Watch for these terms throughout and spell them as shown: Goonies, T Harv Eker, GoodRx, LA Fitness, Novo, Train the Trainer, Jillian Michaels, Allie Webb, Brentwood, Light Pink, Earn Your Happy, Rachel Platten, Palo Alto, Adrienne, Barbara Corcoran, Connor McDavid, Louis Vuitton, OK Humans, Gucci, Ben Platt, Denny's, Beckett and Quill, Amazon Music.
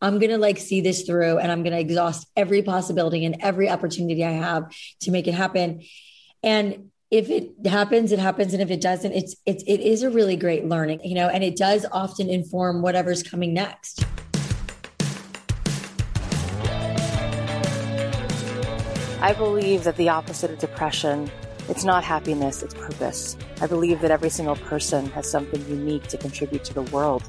I'm going to see this through, and I'm going to exhaust every possibility and every opportunity I have to make it happen. And if it happens, it happens. And if it doesn't, it is a really great learning, and it does often inform whatever's coming next. I believe that the opposite of depression, it's not happiness, it's purpose. I believe that every single person has something unique to contribute to the world.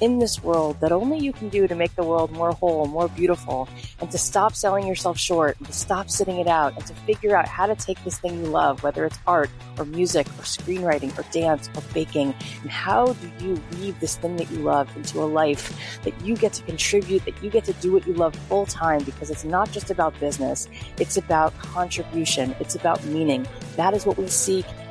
in this world that only you can do to make the world more whole, more beautiful, and to stop selling yourself short, and to stop sitting it out, and to figure out how to take this thing you love, whether it's art or music or screenwriting or dance or baking, and how do you weave this thing that you love into a life that you get to contribute, that you get to do what you love full time, because it's not just about business, it's about contribution, it's about meaning. That is what we seek.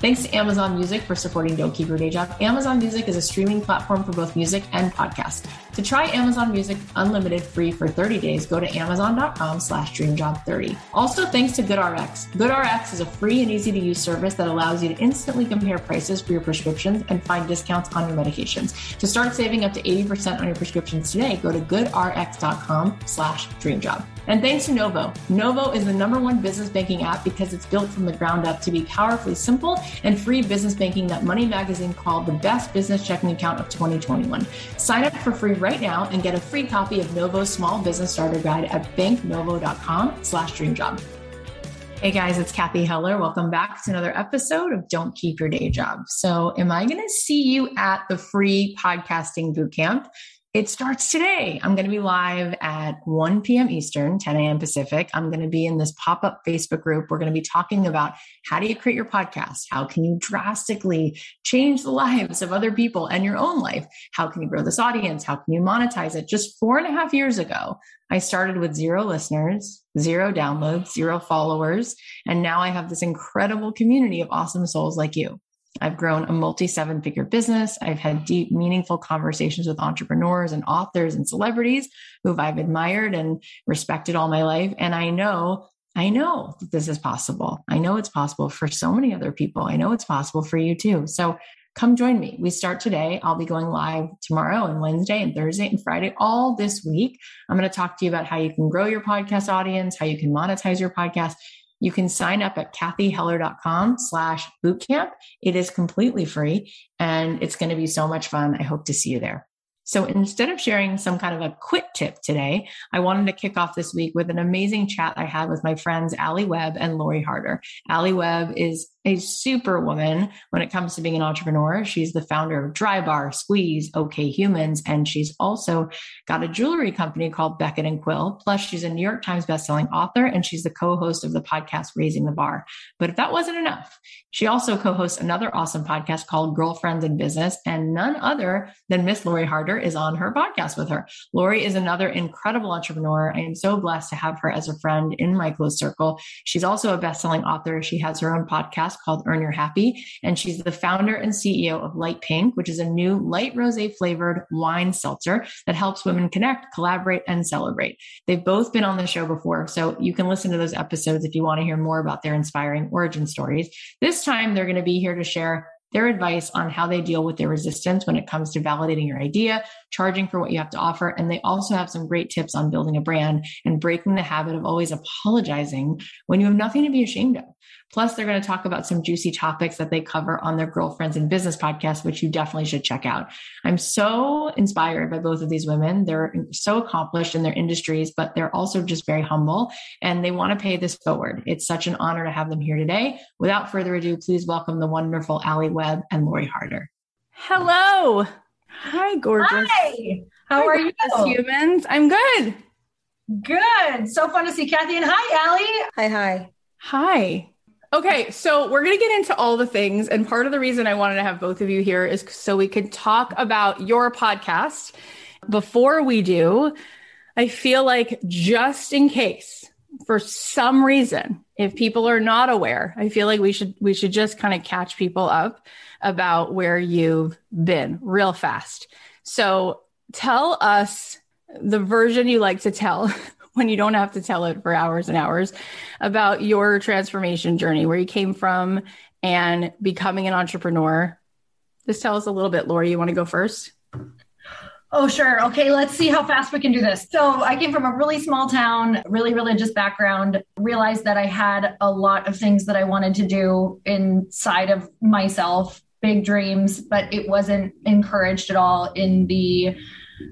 Thanks to Amazon Music for supporting Don't Keep Your Day Job. Amazon Music is a streaming platform for both music and podcasts. To try Amazon Music unlimited free for 30 days, go to amazon.com/dreamjob30. Also, thanks to GoodRx. GoodRx is a free and easy to use service that allows you to instantly compare prices for your prescriptions and find discounts on your medications. To start saving up to 80% on your prescriptions today, go to goodrx.com/dreamjob. And thanks to Novo. Novo is the #1 business banking app because it's built from the ground up to be powerfully simple and free business banking that Money Magazine called the best business checking account of 2021. Sign up for free right now and get a free copy of Novo's Small Business Starter Guide at banknovo.com/dreamjob. Hey guys, it's Kathy Heller. Welcome back to another episode of Don't Keep Your Day Job. So am I going to see you at the free podcasting bootcamp? It starts today. I'm going to be live at 1 p.m. Eastern, 10 a.m. Pacific. I'm going to be in this pop-up Facebook group. We're going to be talking about how do you create your podcast? How can you drastically change the lives of other people and your own life? How can you grow this audience? How can you monetize it? Just 4.5 years ago, I started with 0 listeners, 0 downloads, 0 followers. And now I have this incredible community of awesome souls like you. I've grown a multi-seven-figure business. I've had deep, meaningful conversations with entrepreneurs and authors and celebrities who I've admired and respected all my life. And I know that this is possible. I know it's possible for so many other people. I know it's possible for you too. So come join me. We start today. I'll be going live tomorrow and Wednesday and Thursday and Friday, all this week. I'm going to talk to you about how you can grow your podcast audience, how you can monetize your podcast. You can sign up at kathyheller.com/bootcamp. It is completely free and it's going to be so much fun. I hope to see you there. So instead of sharing some kind of a quick tip today, I wanted to kick off this week with an amazing chat I had with my friends, Allie Webb and Lori Harder. Allie Webb is a superwoman when it comes to being an entrepreneur. She's the founder of Dry Bar, Squeeze, OK Humans, and she's also got a jewelry company called Beckett and Quill. Plus, she's a New York Times bestselling author, and she's the co-host of the podcast Raising the Bar. But if that wasn't enough, she also co-hosts another awesome podcast called Girlfriends in Business, and none other than Miss Lori Harder is on her podcast with her. Lori is another incredible entrepreneur. I am so blessed to have her as a friend in my close circle. She's also a bestselling author. She has her own podcast called Earn Your Happy. And she's the founder and CEO of Light Pink, which is a new light rosé flavored wine seltzer that helps women connect, collaborate, and celebrate. They've both been on the show before, so you can listen to those episodes if you want to hear more about their inspiring origin stories. This time, they're going to be here to share their advice on how they deal with their resistance when it comes to validating your idea, charging for what you have to offer. And they also have some great tips on building a brand and breaking the habit of always apologizing when you have nothing to be ashamed of. Plus, they're going to talk about some juicy topics that they cover on their Girlfriends in Business podcast, which you definitely should check out. I'm so inspired by both of these women. They're so accomplished in their industries, but they're also just very humble and they want to pay this forward. It's such an honor to have them here today. Without further ado, please welcome the wonderful Allie Webb and Lori Harder. Hello. Hi, gorgeous. Hi. How are you, humans? I'm good. Good. So fun to see Kathy. And hi, Allie. Hi. Hi. Okay, so we're going to get into all the things. And part of the reason I wanted to have both of you here is so we could talk about your podcast. Before we do, I feel like just in case, for some reason, if people are not aware, I feel like we should just kind of catch people up about where you've been real fast. So tell us the version you like to tell when you don't have to tell it for hours and hours about your transformation journey, where you came from and becoming an entrepreneur. Just tell us a little bit. Lori, you want to go first? Oh, sure. Okay. Let's see how fast we can do this. So I came from a really small town, really religious background, realized that I had a lot of things that I wanted to do inside of myself, big dreams, but it wasn't encouraged at all in the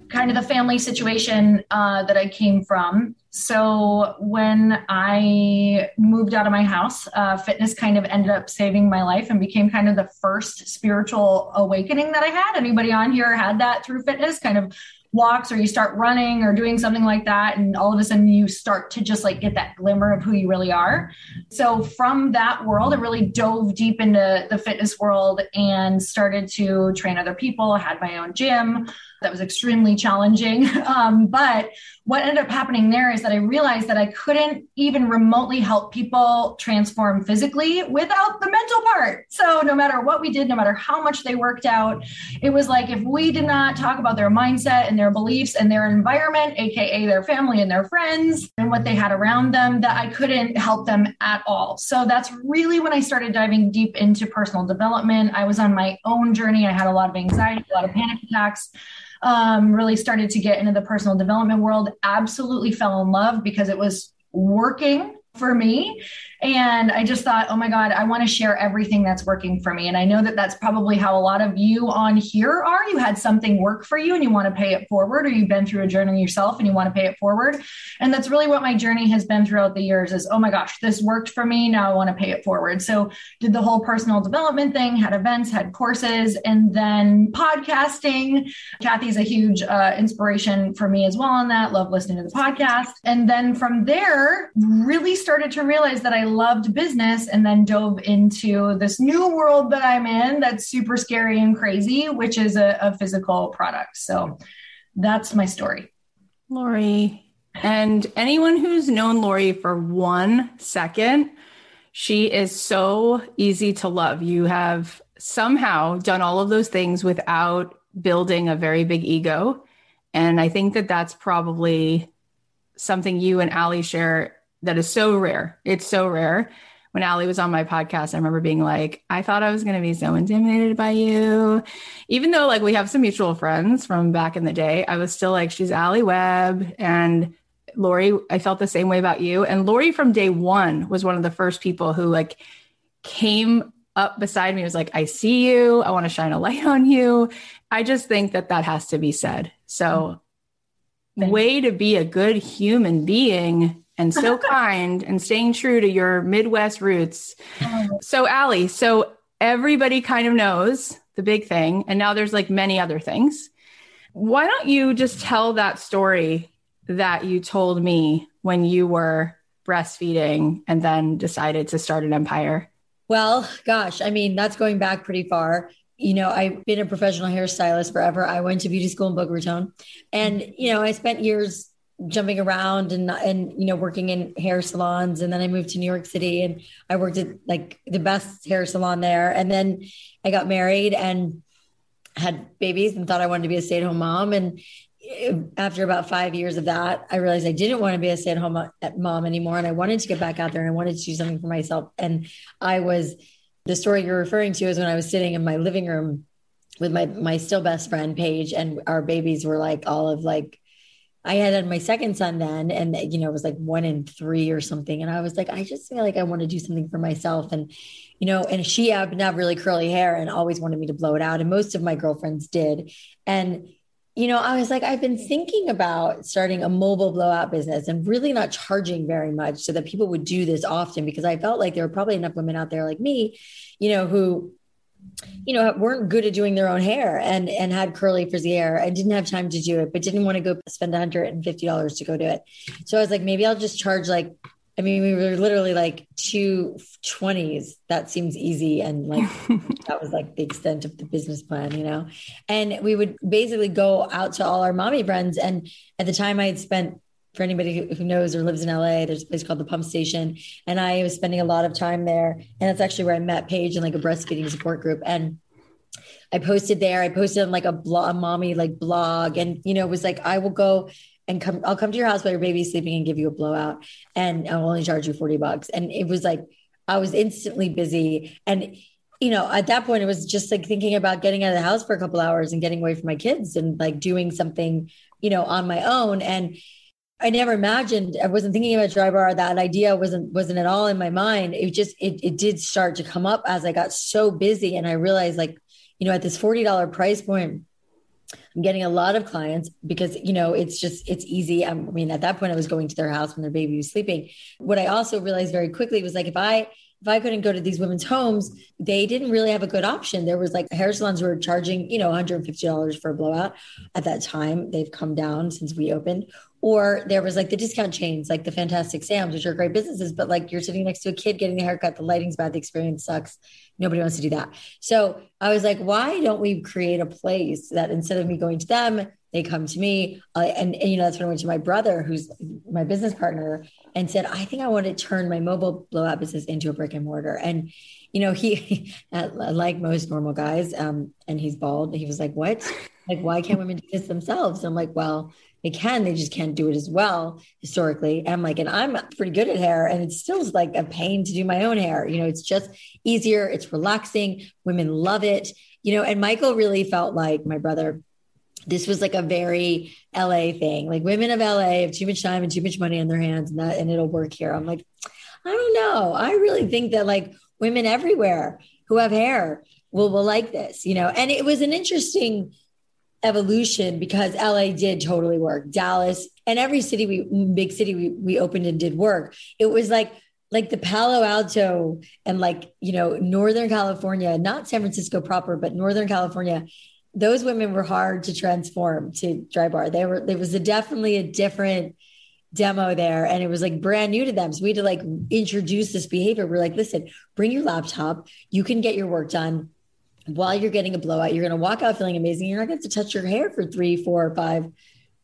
kind of the family situation that I came from. So when I moved out of my house, fitness kind of ended up saving my life and became kind of the first spiritual awakening that I had. Anybody on here had that through fitness, kind of walks, or you start running or doing something like that, and all of a sudden you start to just like get that glimmer of who you really are. So from that world, I really dove deep into the fitness world and started to train other people. I had my own gym. That was extremely challenging. But what ended up happening there is that I realized that I couldn't even remotely help people transform physically without the mental part. So no matter what we did, no matter how much they worked out, it was like if we did not talk about their mindset and their beliefs and their environment, AKA their family and their friends and what they had around them, that I couldn't help them at all. So that's really when I started diving deep into personal development. I was on my own journey. I had a lot of anxiety, a lot of panic attacks. Really started to get into the personal development world, absolutely fell in love because it was working for me. And I just thought, oh my God, I want to share everything that's working for me. And I know that that's probably how a lot of you on here are. You had something work for you and you want to pay it forward, or you've been through a journey yourself and you want to pay it forward. And that's really what my journey has been throughout the years is, oh my gosh, this worked for me. Now I want to pay it forward. So did the whole personal development thing, had events, had courses, and then podcasting. Kathy's a huge inspiration for me as well on that. Love listening to the podcast. And then from there, really started to realize that I loved business, and then dove into this new world that I'm in that's super scary and crazy, which is a physical product. So that's my story. Lori. And anyone who's known Lori for 1 second, she is so easy to love. You have somehow done all of those things without building a very big ego. And I think that that's probably something you and Allie share that is so rare. It's so rare. When Allie was on my podcast, I remember being like, I thought I was going to be so intimidated by you. Even though like we have some mutual friends from back in the day, I was still like, she's Allie Webb. And Lori, I felt the same way about you. And Lori from day one was one of the first people who like came up beside me. It was like, I see you. I want to shine a light on you. I just think that that has to be said. So way to be a good human being. And so kind and staying true to your Midwest roots. So Allie, so everybody kind of knows the big thing. And now there's like many other things. Why don't you just tell that story that you told me when you were breastfeeding and then decided to start an empire? Well, gosh, I mean, that's going back pretty far. You know, I've been a professional hairstylist forever. I went to beauty school in Boca Raton, and, you know, I spent years jumping around and, you know, working in hair salons. And then I moved to New York City and I worked at like the best hair salon there. And then I got married and had babies and thought I wanted to be a stay-at-home mom. And after about 5 years of that, I realized I didn't want to be a stay-at-home mom anymore. And I wanted to get back out there and I wanted to do something for myself. And I was, the story you're referring to is when I was sitting in my living room with my still best friend, Paige, and our babies were like all of like, I had my second son then, and, you know, it was like 1 and 3 or something. And I was like, I just feel like I want to do something for myself. And, you know, and she happened to have really curly hair and always wanted me to blow it out. And most of my girlfriends did. And, you know, I was like, I've been thinking about starting a mobile blowout business and really not charging very much so that people would do this often, because I felt like there were probably enough women out there like me, you know, who, you know, weren't good at doing their own hair and had curly frizzy hair and didn't have time to do it, but didn't want to go spend $150 to go do it. So I was like, maybe I'll just charge like, I mean, we were literally like 220s. That seems easy. And like, that was like the extent of the business plan, you know, and we would basically go out to all our mommy friends. And at the time I had spent, for anybody who knows or lives in LA, there's a place called the Pump Station. And I was spending a lot of time there. And that's actually where I met Paige in like a breastfeeding support group. And I posted there, I posted on like a mommy like blog. And, you know, it was like, I will go and come, I'll come to your house while your baby's sleeping and give you a blowout. And I'll only charge you $40. And it was like, I was instantly busy. And, you know, at that point it was just like thinking about getting out of the house for a couple hours and getting away from my kids and like doing something, you know, on my own. And I never imagined, I wasn't thinking about Dry Bar. That idea wasn't at all in my mind. It just, it did start to come up as I got so busy. And I realized like, you know, at this $40 price point, I'm getting a lot of clients because, you know, it's just, it's easy. I mean, at that point I was going to their house when their baby was sleeping. What I also realized very quickly was like, if I couldn't go to these women's homes, they didn't really have a good option. There was like hair salons were charging, you know, $150 for a blowout at that time. They've come down since we opened. Or there was like the discount chains, like the Fantastic Sam's, which are great businesses, but like you're sitting next to a kid getting a haircut, the lighting's bad, the experience sucks. Nobody wants to do that. So I was like, why don't we create a place that instead of me going to them, they come to me. And, you know, that's when I went to my brother, who's my business partner, and said, I think I want to turn my mobile blowout business into a brick and mortar. And, you know, he, like most normal guys, and he's bald, he was like, what? Like, why can't women do this themselves? And I'm like, well, they can, they just can't do it as well historically. And I'm like, and I'm pretty good at hair and it's still like a pain to do my own hair. You know, it's just easier. It's relaxing. Women love it, you know, and Michael really felt like my brother, this was like a very LA thing. Like women of LA have too much time and too much money on their hands and it'll work here. I'm like, I don't know. I really think that like women everywhere who have hair will like this, you know. And it was an interesting evolution because LA did totally work. Dallas and every city big city we opened and did work. It was like the Palo Alto and like, you know, Northern California, not San Francisco proper, but Northern California. Those women were hard to transform to Dry Bar. There was definitely a different demo there. And it was like brand new to them. So we had to like introduce this behavior. We're like, listen, bring your laptop. You can get your work done while you're getting a blowout. You're going to walk out feeling amazing. You're not going to have to touch your hair for 3, 4, 5,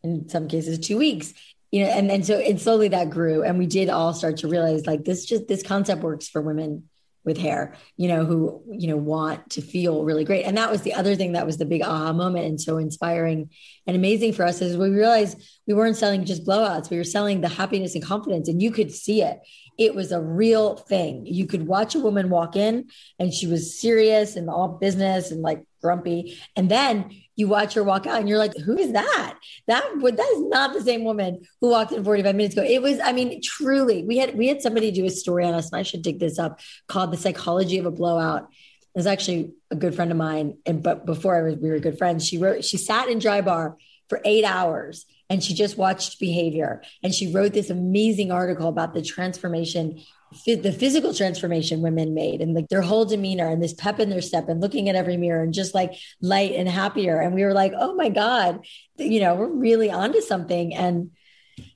in some cases, 2 weeks. You know, and slowly that grew. And we did all start to realize like this concept works for women with hair, you know, who, you know, want to feel really great. And that was the other thing that was the big aha moment. And so inspiring and amazing for us is we realized we weren't selling just blowouts. We were selling the happiness and confidence, and you could see it. It was a real thing. You could watch a woman walk in and she was serious and all business and like grumpy. And then you watch her walk out and you're like, who is that? That is not the same woman who walked in 45 minutes ago. It was, I mean, truly, we had somebody do a story on us, and I should dig this up, called The Psychology of a Blowout. It was actually a good friend of mine. But before we were good friends, she sat in Dry Bar for 8 hours and she just watched behavior. And she wrote this amazing article about the transformation, the physical transformation women made, and like their whole demeanor and this pep in their step and looking at every mirror and just like light and happier. And we were like, oh my God, you know, we're really onto something. And,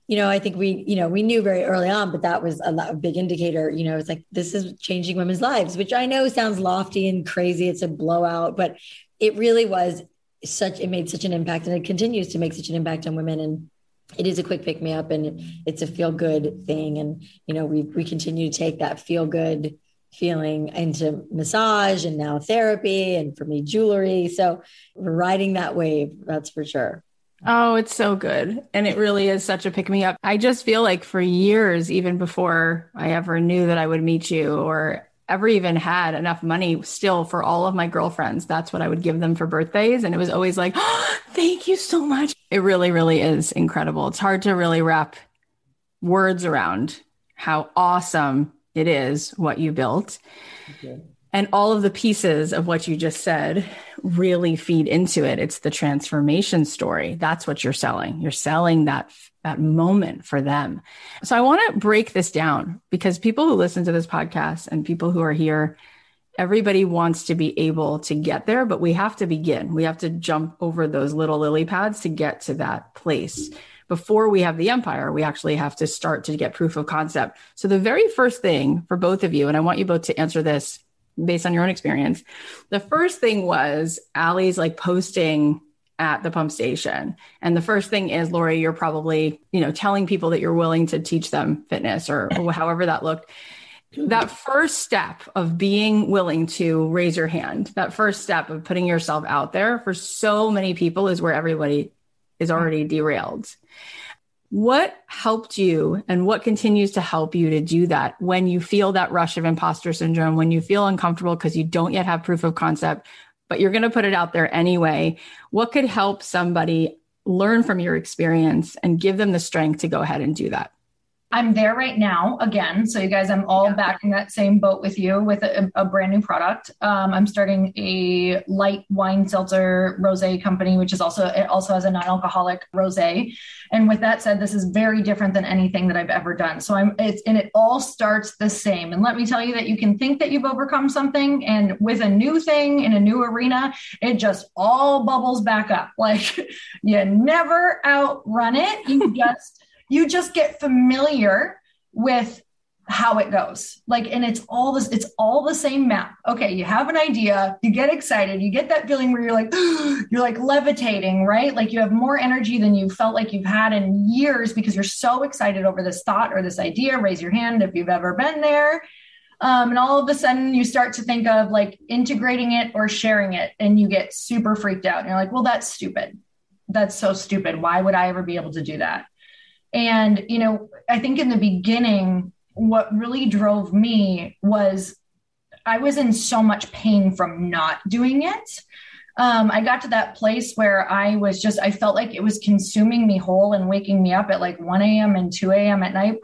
you know, I think we knew very early on, but that was a big indicator, you know, it's like, this is changing women's lives, which I know sounds lofty and crazy. It's a blowout, but it really was it made such an impact, and it continues to make such an impact on women. And it is a quick pick me up, and it's a feel good thing. And, you know, we continue to take that feel good feeling into massage and now therapy, and for me, jewelry. So we're riding that wave. That's for sure. Oh, it's so good. And it really is such a pick me up. I just feel like for years, even before I ever knew that I would meet you or ever even had enough money still for all of my girlfriends, that's what I would give them for birthdays. And it was always like, oh, thank you so much. It really, really is incredible. It's hard to really wrap words around how awesome it is what you built. Okay. And all of the pieces of what you just said really feed into it. It's the transformation story. That's what you're selling. You're selling that moment for them. So I want to break this down, because people who listen to this podcast and people who are here, everybody wants to be able to get there, but we have to begin. We have to jump over those little lily pads to get to that place. Before we have the empire, we actually have to start to get proof of concept. So the very first thing for both of you, and I want you both to answer this based on your own experience. The first thing was Allie's like posting at the pump station. And the first thing is, Lori, you're probably, you know, telling people that you're willing to teach them fitness or however that looked. That first step of being willing to raise your hand, that first step of putting yourself out there for so many people is where everybody is already derailed. What helped you and what continues to help you to do that when you feel that rush of imposter syndrome, when you feel uncomfortable because you don't yet have proof of concept, but you're going to put it out there anyway? What could help somebody learn from your experience and give them the strength to go ahead and do that? I'm there right now again. So you guys, I'm all back in that same boat with you with a brand new product. I'm starting a light wine seltzer rosé company, which is also has a non-alcoholic rosé. And with that said, this is very different than anything that I've ever done. So it all starts the same. And let me tell you that you can think that you've overcome something, and with a new thing in a new arena, it just all bubbles back up. Like you never outrun it. You just get familiar with how it goes. Like, and it's all the same map. Okay. You have an idea, you get excited, you get that feeling where you're like levitating, right? Like you have more energy than you felt like you've had in years because you're so excited over this thought or this idea. Raise your hand if you've ever been there. And all of a sudden you start to think of like integrating it or sharing it, and you get super freaked out. And you're like, well, that's stupid. That's so stupid. Why would I ever be able to do that? And, you know, I think in the beginning, what really drove me was I was in so much pain from not doing it. I got to that place where I felt like it was consuming me whole and waking me up at like 1 a.m. and 2 a.m. at night.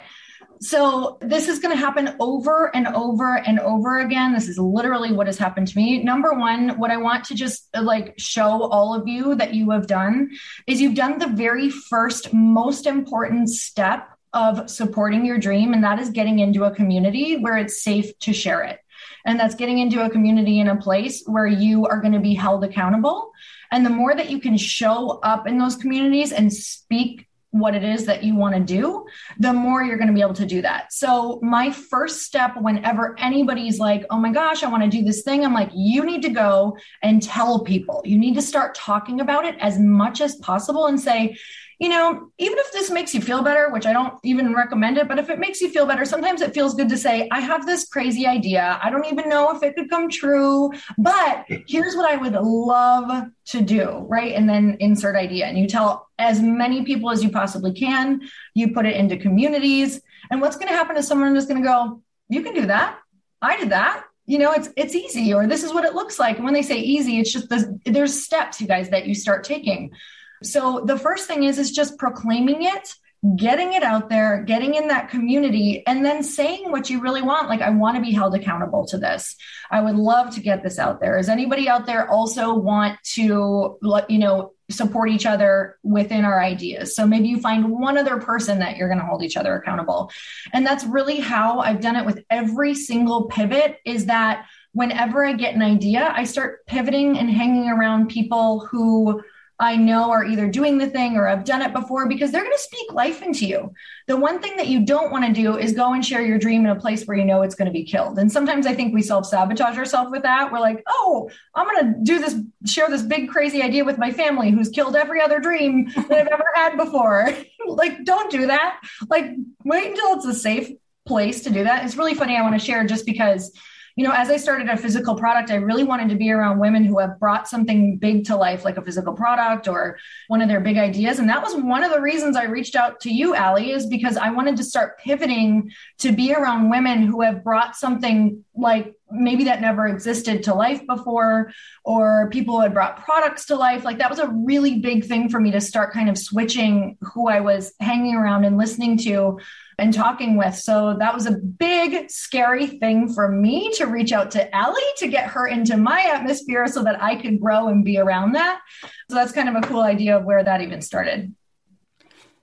So this is going to happen over and over and over again. This is literally what has happened to me. Number one, what I want to just like show all of you that you have done is you've done the very first most important step of supporting your dream. And that is getting into a community where it's safe to share it. And that's getting into a community in a place where you are going to be held accountable. And the more that you can show up in those communities and speak what it is that you want to do, the more you're going to be able to do that. So my first step, whenever anybody's like, oh my gosh, I want to do this thing, I'm like, you need to go and tell people. You need to start talking about it as much as possible and say, you know, even if this makes you feel better, which I don't even recommend it, but if it makes you feel better, sometimes it feels good to say, I have this crazy idea. I don't even know if it could come true, but here's what I would love to do, right? And then insert idea. And you tell as many people as you possibly can, you put it into communities. And what's going to happen is someone is going to go, you can do that. I did that. You know, it's easy, or this is what it looks like. And when they say easy, it's just there's steps, you guys, that you start taking. So the first thing is just proclaiming it, getting it out there, getting in that community, and then saying what you really want. Like, I want to be held accountable to this. I would love to get this out there. Does anybody out there also want to, you know, support each other within our ideas? So maybe you find one other person that you're going to hold each other accountable. And that's really how I've done it with every single pivot, is that whenever I get an idea, I start pivoting and hanging around people who I know are either doing the thing or have done it before, because they're going to speak life into you. The one thing that you don't want to do is go and share your dream in a place where you know it's going to be killed. And sometimes I think we self-sabotage ourselves with that. We're like, oh, I'm going to do this, share this big crazy idea with my family who's killed every other dream that I've ever had before. Like, don't do that. Like, wait until it's a safe place to do that. It's really funny. I want to share just because, you know, as I started a physical product, I really wanted to be around women who have brought something big to life, like a physical product or one of their big ideas. And that was one of the reasons I reached out to you, Allie, is because I wanted to start pivoting to be around women who have brought something like maybe that never existed to life before, or people who had brought products to life. Like, that was a really big thing for me to start kind of switching who I was hanging around and listening to and talking with. So that was a big, scary thing for me to reach out to Allie to get her into my atmosphere so that I could grow and be around that. So that's kind of a cool idea of where that even started.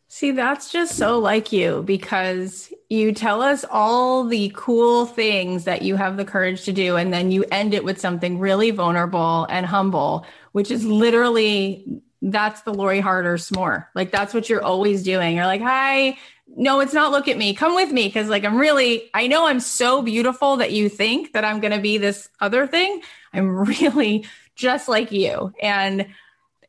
See, that's just so like you, because you tell us all the cool things that you have the courage to do, and then you end it with something really vulnerable and humble, which is literally, that's the Lori Harder s'more. Like, that's what you're always doing. You're like, hi, no, it's not, look at me, come with me. Cause like, I know I'm so beautiful that you think that I'm going to be this other thing. I'm really just like you. And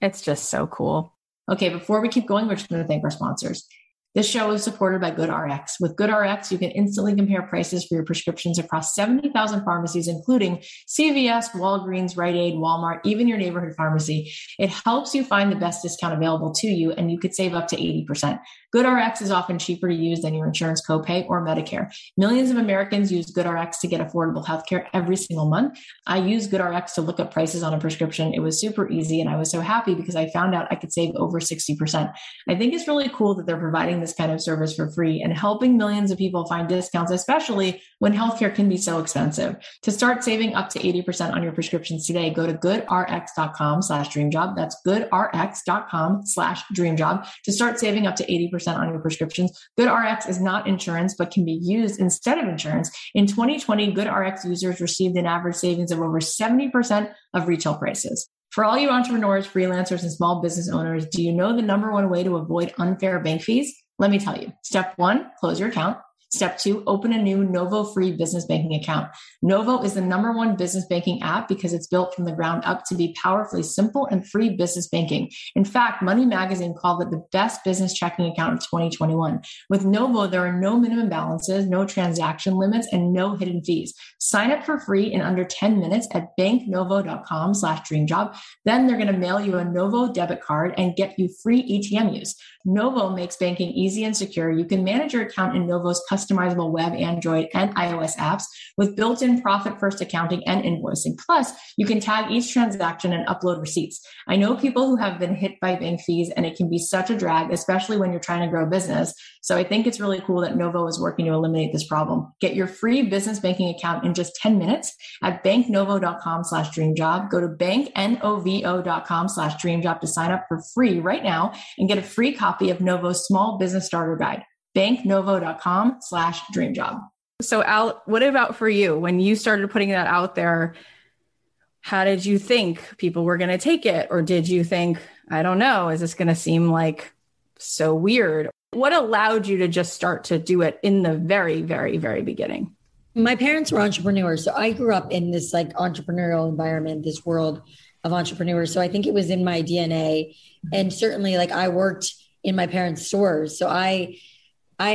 it's just so cool. Okay, before we keep going, we're just going to thank our sponsors. This show is supported by GoodRx. With GoodRx, you can instantly compare prices for your prescriptions across 70,000 pharmacies, including CVS, Walgreens, Rite Aid, Walmart, even your neighborhood pharmacy. It helps you find the best discount available to you, and you could save up to 80%. GoodRx is often cheaper to use than your insurance copay or Medicare. Millions of Americans use GoodRx to get affordable healthcare every single month. I used GoodRx to look up prices on a prescription. It was super easy, and I was so happy because I found out I could save over 60%. I think it's really cool that they're providing this kind of service for free and helping millions of people find discounts, especially when healthcare can be so expensive. To start saving up to 80% on your prescriptions today, go to goodrx.com/dreamjob. That's goodrx.com/dreamjob to start saving up to 80% on your prescriptions. GoodRx is not insurance, but can be used instead of insurance. In 2020, GoodRx users received an average savings of over 70% of retail prices. For all you entrepreneurs, freelancers, and small business owners, do you know the number one way to avoid unfair bank fees? Let me tell you. Step one, close your account. Step two, open a new Novo free business banking account. Novo is the number one business banking app because it's built from the ground up to be powerfully simple and free business banking. In fact, Money Magazine called it the best business checking account of 2021. With Novo, there are no minimum balances, no transaction limits, and no hidden fees. Sign up for free in under 10 minutes at banknovo.com/dreamjob. Then they're going to mail you a Novo debit card and get you free ATM use. Novo makes banking easy and secure. You can manage your account in Novo's custom customizable web, Android, and iOS apps with built-in profit-first accounting and invoicing. Plus, you can tag each transaction and upload receipts. I know people who have been hit by bank fees, and it can be such a drag, especially when you're trying to grow business. So I think it's really cool that Novo is working to eliminate this problem. Get your free business banking account in just 10 minutes at banknovo.com/dreamjob. Go to banknovo.com/dreamjob to sign up for free right now and get a free copy of Novo's Small Business Starter Guide. banknovo.com/dreamjob. So Al, what about for you? When you started putting that out there, how did you think people were going to take it? Or did you think, I don't know, is this going to seem like so weird? What allowed you to just start to do it in the very, very, very beginning? My parents were entrepreneurs. So I grew up in this like entrepreneurial environment, this world of entrepreneurs. So I think it was in my DNA. And certainly like I worked in my parents' stores. So I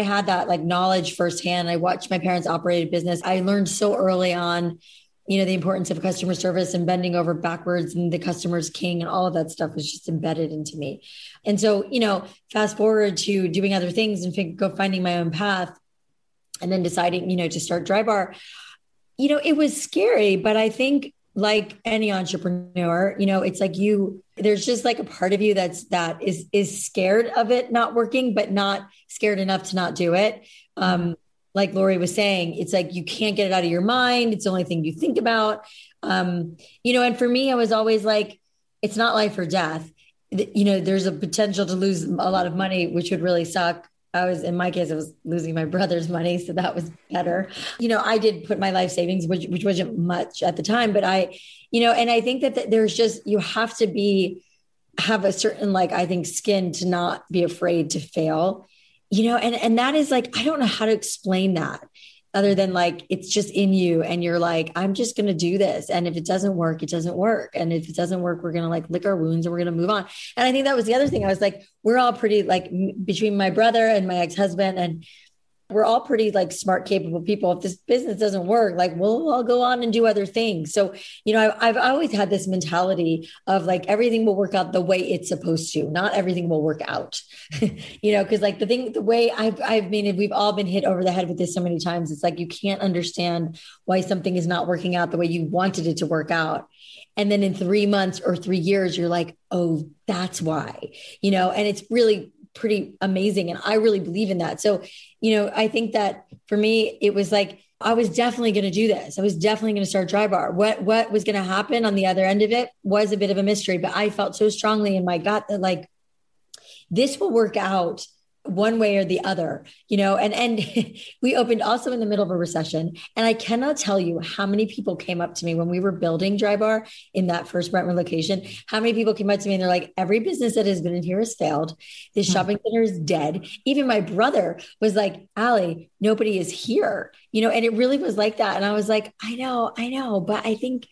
had that like knowledge firsthand. I watched my parents operate a business. I learned so early on, you know, the importance of customer service and bending over backwards and the customer's king and all of that stuff was just embedded into me. And so, you know, fast forward to doing other things and finding my own path and then deciding, you know, to start Dry Bar, you know, it was scary, but I think like any entrepreneur, you know, it's like there's just like a part of you that is scared of it not working, but not scared enough to not do it. Like Lori was saying, it's like, you can't get it out of your mind. It's the only thing you think about. You know, and for me, I was always like, it's not life or death. You know, there's a potential to lose a lot of money, which would really suck. In my case, I was losing my brother's money. So that was better. You know, I did put my life savings, which wasn't much at the time, but I, you know, and I think that there's just, you have to have a certain, like, I think skin to not be afraid to fail, you know, and that is like, I don't know how to explain that other than like, it's just in you and you're like, I'm just going to do this. And if it doesn't work, it doesn't work. And if it doesn't work, we're going to like lick our wounds and we're going to move on. And I think that was the other thing. I was like, we're all pretty like between my brother and my ex-husband, and we're all pretty like smart, capable people. If this business doesn't work, like we'll all go on and do other things. So, you know, I've always had this mentality of like, everything will work out the way it's supposed to. Not everything will work out, you know, cause like the way I've mean, we've all been hit over the head with this so many times. It's like, you can't understand why something is not working out the way you wanted it to work out. And then in 3 months or 3 years, you're like, oh, that's why, you know, and it's really pretty amazing. And I really believe in that. So, you know, I think that for me, it was like, I was definitely going to do this. I was definitely going to start Dry Bar. What was going to happen on the other end of it was a bit of a mystery, but I felt so strongly in my gut that like, this will work out one way or the other, you know, and we opened also in the middle of a recession. And I cannot tell you how many people came up to me when we were building Dry Bar in that first Brentwood location, how many people came up to me and they're like, every business that has been in here has failed. This shopping center is dead. Even my brother was like, Allie, nobody is here, you know, and it really was like that. And I was like, I know, but I think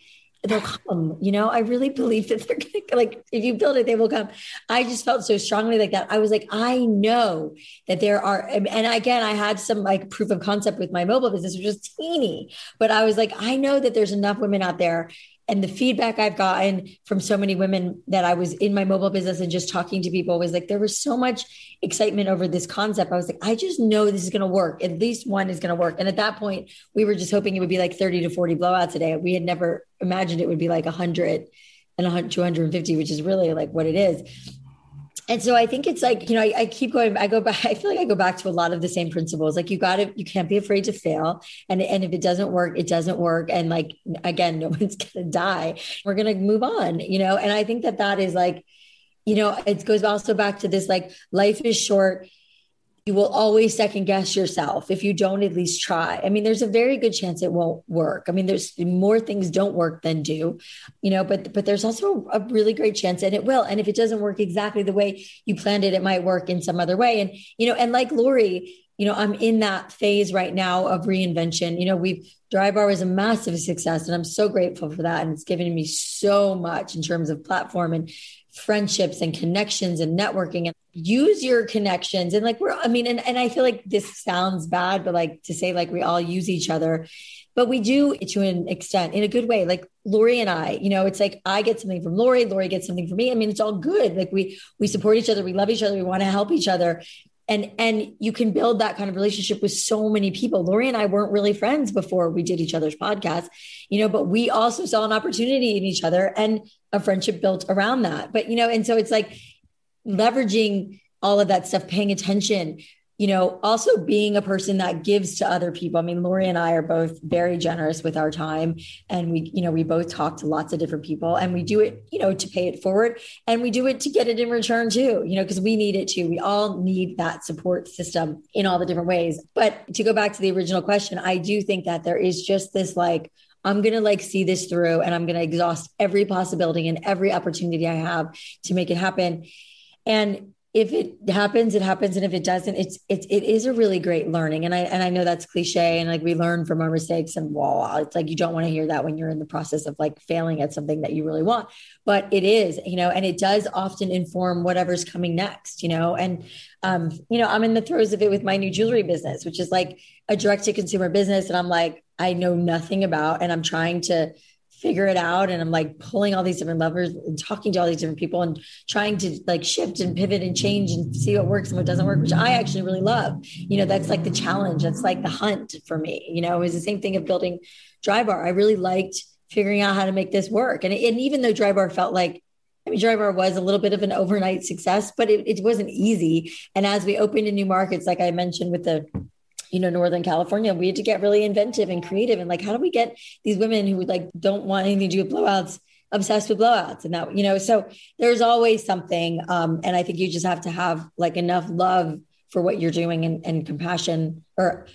they'll come, you know, I really believe that they're going to, like, if you build it, they will come. I just felt so strongly like that. I was like, I know that there are, and again, I had some like proof of concept with my mobile business, which was teeny, but I was like, I know that there's enough women out there. And the feedback I've gotten from so many women that I was in my mobile business and just talking to people was like, there was so much excitement over this concept. I was like, I just know this is going to work. At least one is going to work. And at that point, we were just hoping it would be like 30 to 40 blowouts a day. We had never imagined it would be like 100 and 250, which is really like what it is. And so I think it's like, you know, I keep going, I go back, I feel like I go back to a lot of the same principles. Like you can't be afraid to fail. And if it doesn't work, it doesn't work. And like, again, no one's going to die. We're going to move on, you know? And I think that is like, you know, it goes also back to this, like life is short. You will always second guess yourself if you don't at least try. I mean, there's a very good chance it won't work. I mean, there's more things don't work than do, you know, but there's also a really great chance and it will. And if it doesn't work exactly the way you planned it, it might work in some other way. And, you know, and like Lori, you know, I'm in that phase right now of reinvention. You know, Dry Bar was a massive success and I'm so grateful for that. And it's given me so much in terms of platform and friendships and connections and networking and use your connections. And like, and I feel like this sounds bad, but like to say, like, we all use each other, but we do to an extent in a good way. Like Lori and I, you know, it's like, I get something from Lori gets something from me. I mean, it's all good. Like we support each other. We love each other. We want to help each other. And you can build that kind of relationship with so many people. Lori and I weren't really friends before we did each other's podcasts, you know, but we also saw an opportunity in each other and a friendship built around that. But, you know, and so it's like leveraging all of that stuff, paying attention, you know, also being a person that gives to other people. I mean, Lori and I are both very generous with our time, and we, you know, we both talk to lots of different people, and we do it, you know, to pay it forward, and we do it to get it in return too, you know, because we need it too. We all need that support system in all the different ways. But to go back to the original question, I do think that there is just this, like, I'm going to like see this through, and I'm going to exhaust every possibility and every opportunity I have to make it happen. And if it happens, it happens. And if it doesn't, it is a really great learning. And I know that's cliche, and like we learn from our mistakes and blah. It's like, you don't want to hear that when you're in the process of like failing at something that you really want, but it is, you know, and it does often inform whatever's coming next, you know, and, you know, I'm in the throes of it with my new jewelry business, which is like a direct to consumer business. And I'm like, I know nothing about, and I'm trying to figure it out. And I'm like pulling all these different levers and talking to all these different people and trying to like shift and pivot and change and see what works and what doesn't work, which I actually really love. You know, that's like the challenge. That's like the hunt for me. You know, it was the same thing of building Dry Bar. I really liked figuring out how to make this work. And even though Dry Bar felt like, I mean, Dry Bar was a little bit of an overnight success, but it wasn't easy. And as we opened in new markets, like I mentioned with the, you know, Northern California, we had to get really inventive and creative. And like, how do we get these women who like don't want anything to do with blowouts, obsessed with blowouts? And that, you know, so there's always something. And I think you just have to have like enough love for what you're doing and compassion or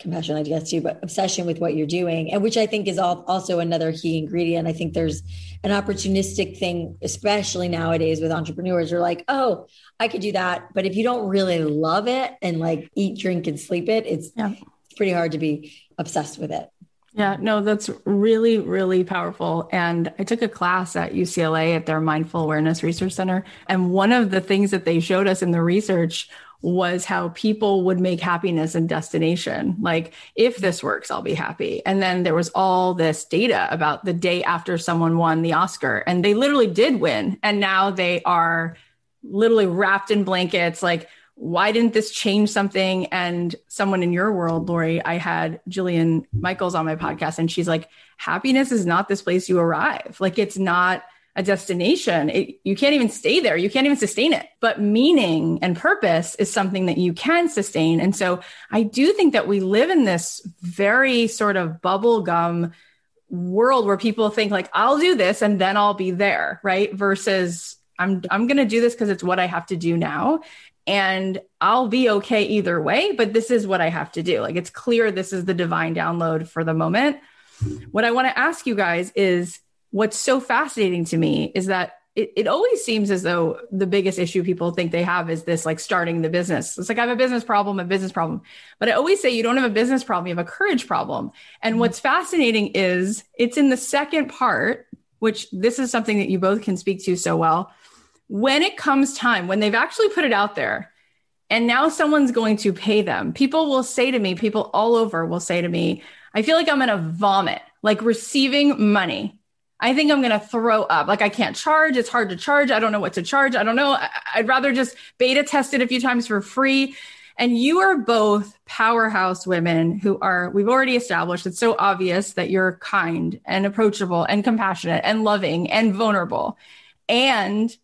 compassion, I guess too, but obsession with what you're doing. And which I think is also another key ingredient. I think there's an opportunistic thing, especially nowadays with entrepreneurs. You're like, oh, I could do that. But if you don't really love it and like eat, drink, and sleep it, it's pretty hard to be obsessed with it. Yeah, no, that's really, really powerful. And I took a class at UCLA at their Mindful Awareness Research Center. And one of the things that they showed us in the research was how people would make happiness a destination. Like, if this works, I'll be happy. And then there was all this data about the day after someone won the Oscar, and they literally did win. And now they are literally wrapped in blankets. Like, why didn't this change something? And someone in your world, Lori, I had Jillian Michaels on my podcast, and she's like, happiness is not this place you arrive. Like, it's not a destination. You can't even stay there. You can't even sustain it. But meaning and purpose is something that you can sustain. And so I do think that we live in this very sort of bubblegum world where people think like, I'll do this and then I'll be there, right? Versus I'm going to do this because it's what I have to do now. And I'll be okay either way, but this is what I have to do. Like, it's clear this is the divine download for the moment. What I want to ask you guys is, what's so fascinating to me is that it always seems as though the biggest issue people think they have is this, like, starting the business. It's like, I have a business problem. But I always say, you don't have a business problem, you have a courage problem. And what's fascinating is it's in the second part, which this is something that you both can speak to so well. When it comes time, when they've actually put it out there, and now someone's going to pay them, people all over will say to me, I feel like I'm going to vomit, like receiving money. I think I'm going to throw up. Like, I can't charge. It's hard to charge. I don't know what to charge. I don't know. I'd rather just beta test it a few times for free. And you are both powerhouse women we've already established. It's so obvious that you're kind and approachable and compassionate and loving and vulnerable, and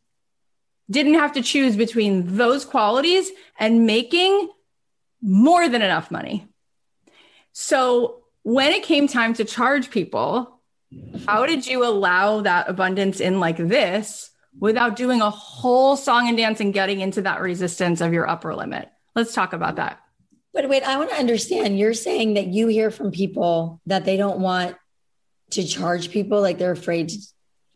didn't have to choose between those qualities and making more than enough money. So when it came time to charge people, how did you allow that abundance in like this without doing a whole song and dance and getting into that resistance of your upper limit? Let's talk about that. But wait, I want to understand. You're saying that you hear from people that they don't want to charge people, like they're afraid.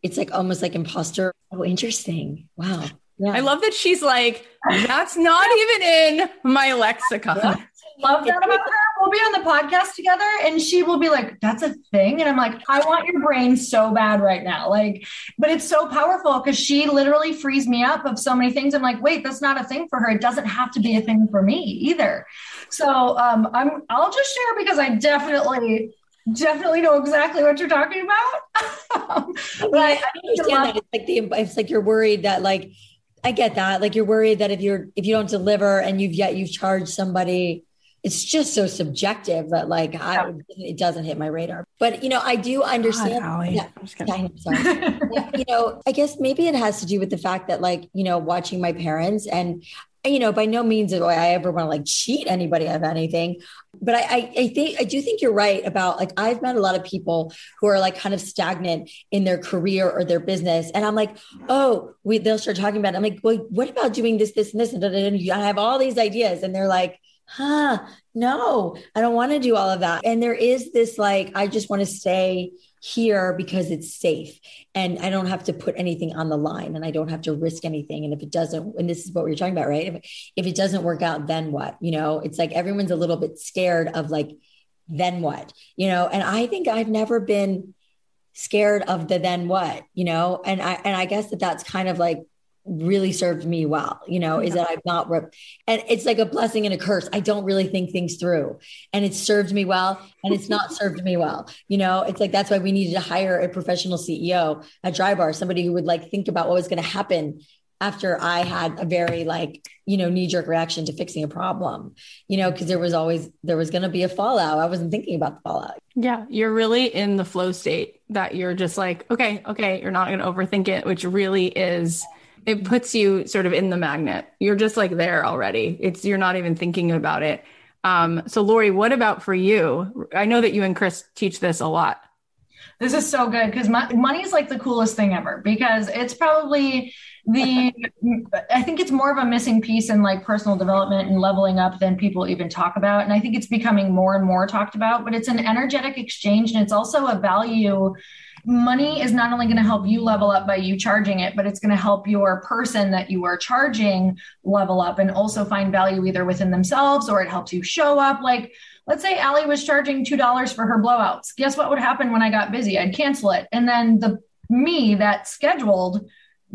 It's like almost like imposter. Oh, interesting. Wow. Yeah. I love that she's like, that's not even in my lexicon. Yeah. Love that about her. We'll be on the podcast together and she will be like, that's a thing. And I'm like, I want your brain so bad right now. Like, but it's so powerful because she literally frees me up of so many things. I'm like, wait, that's not a thing for her. It doesn't have to be a thing for me either. So I'll just share because I definitely know exactly what you're talking about. But I understand that. It's like you're worried that like, I get that. Like, you're worried that if you don't deliver and you've charged somebody, it's just so subjective that it doesn't hit my radar. But, I do understand. God, yeah, I'm just kidding. I'm sorry. I guess maybe it has to do with the fact that watching my parents and, by no means do I ever want to cheat anybody of anything. But I do think you're right about I've met a lot of people who are kind of stagnant in their career or their business. And I'm like, oh, they'll start talking about it. I'm like, well, what about doing this, this, and this? And I have all these ideas. And they're like, huh, no, I don't want to do all of that. And there is this, I just want to stay here because it's safe and I don't have to put anything on the line and I don't have to risk anything. And if it doesn't, and this is what we were talking about, right? If it doesn't work out, then what? It's everyone's a little bit scared of then what, and I think I've never been scared of the then what, and I guess that's kind of really served me well, is that I'm not, and it's a blessing and a curse. I don't really think things through, and it's served me well and it's not served me well. That's why we needed to hire a professional CEO at Dry Bar, somebody who would think about what was going to happen after I had a very knee-jerk reaction to fixing a problem, because there was going to be a fallout. I wasn't thinking about the fallout. Yeah. You're really in the flow state that you're just okay. You're not going to overthink it, which really is, it puts you sort of in the magnet. You're just there already. You're not even thinking about it. So Lori, what about for you? I know that you and Chris teach this a lot. This is so good because money is the coolest thing ever, because it's probably I think it's more of a missing piece in personal development and leveling up than people even talk about. And I think it's becoming more and more talked about, but it's an energetic exchange and it's also a value. Money is not only going to help you level up by you charging it, but it's going to help your person that you are charging level up and also find value either within themselves, or it helps you show up. Let's say Allie was charging $2 for her blowouts. Guess what would happen when I got busy? I'd cancel it. And then me that scheduled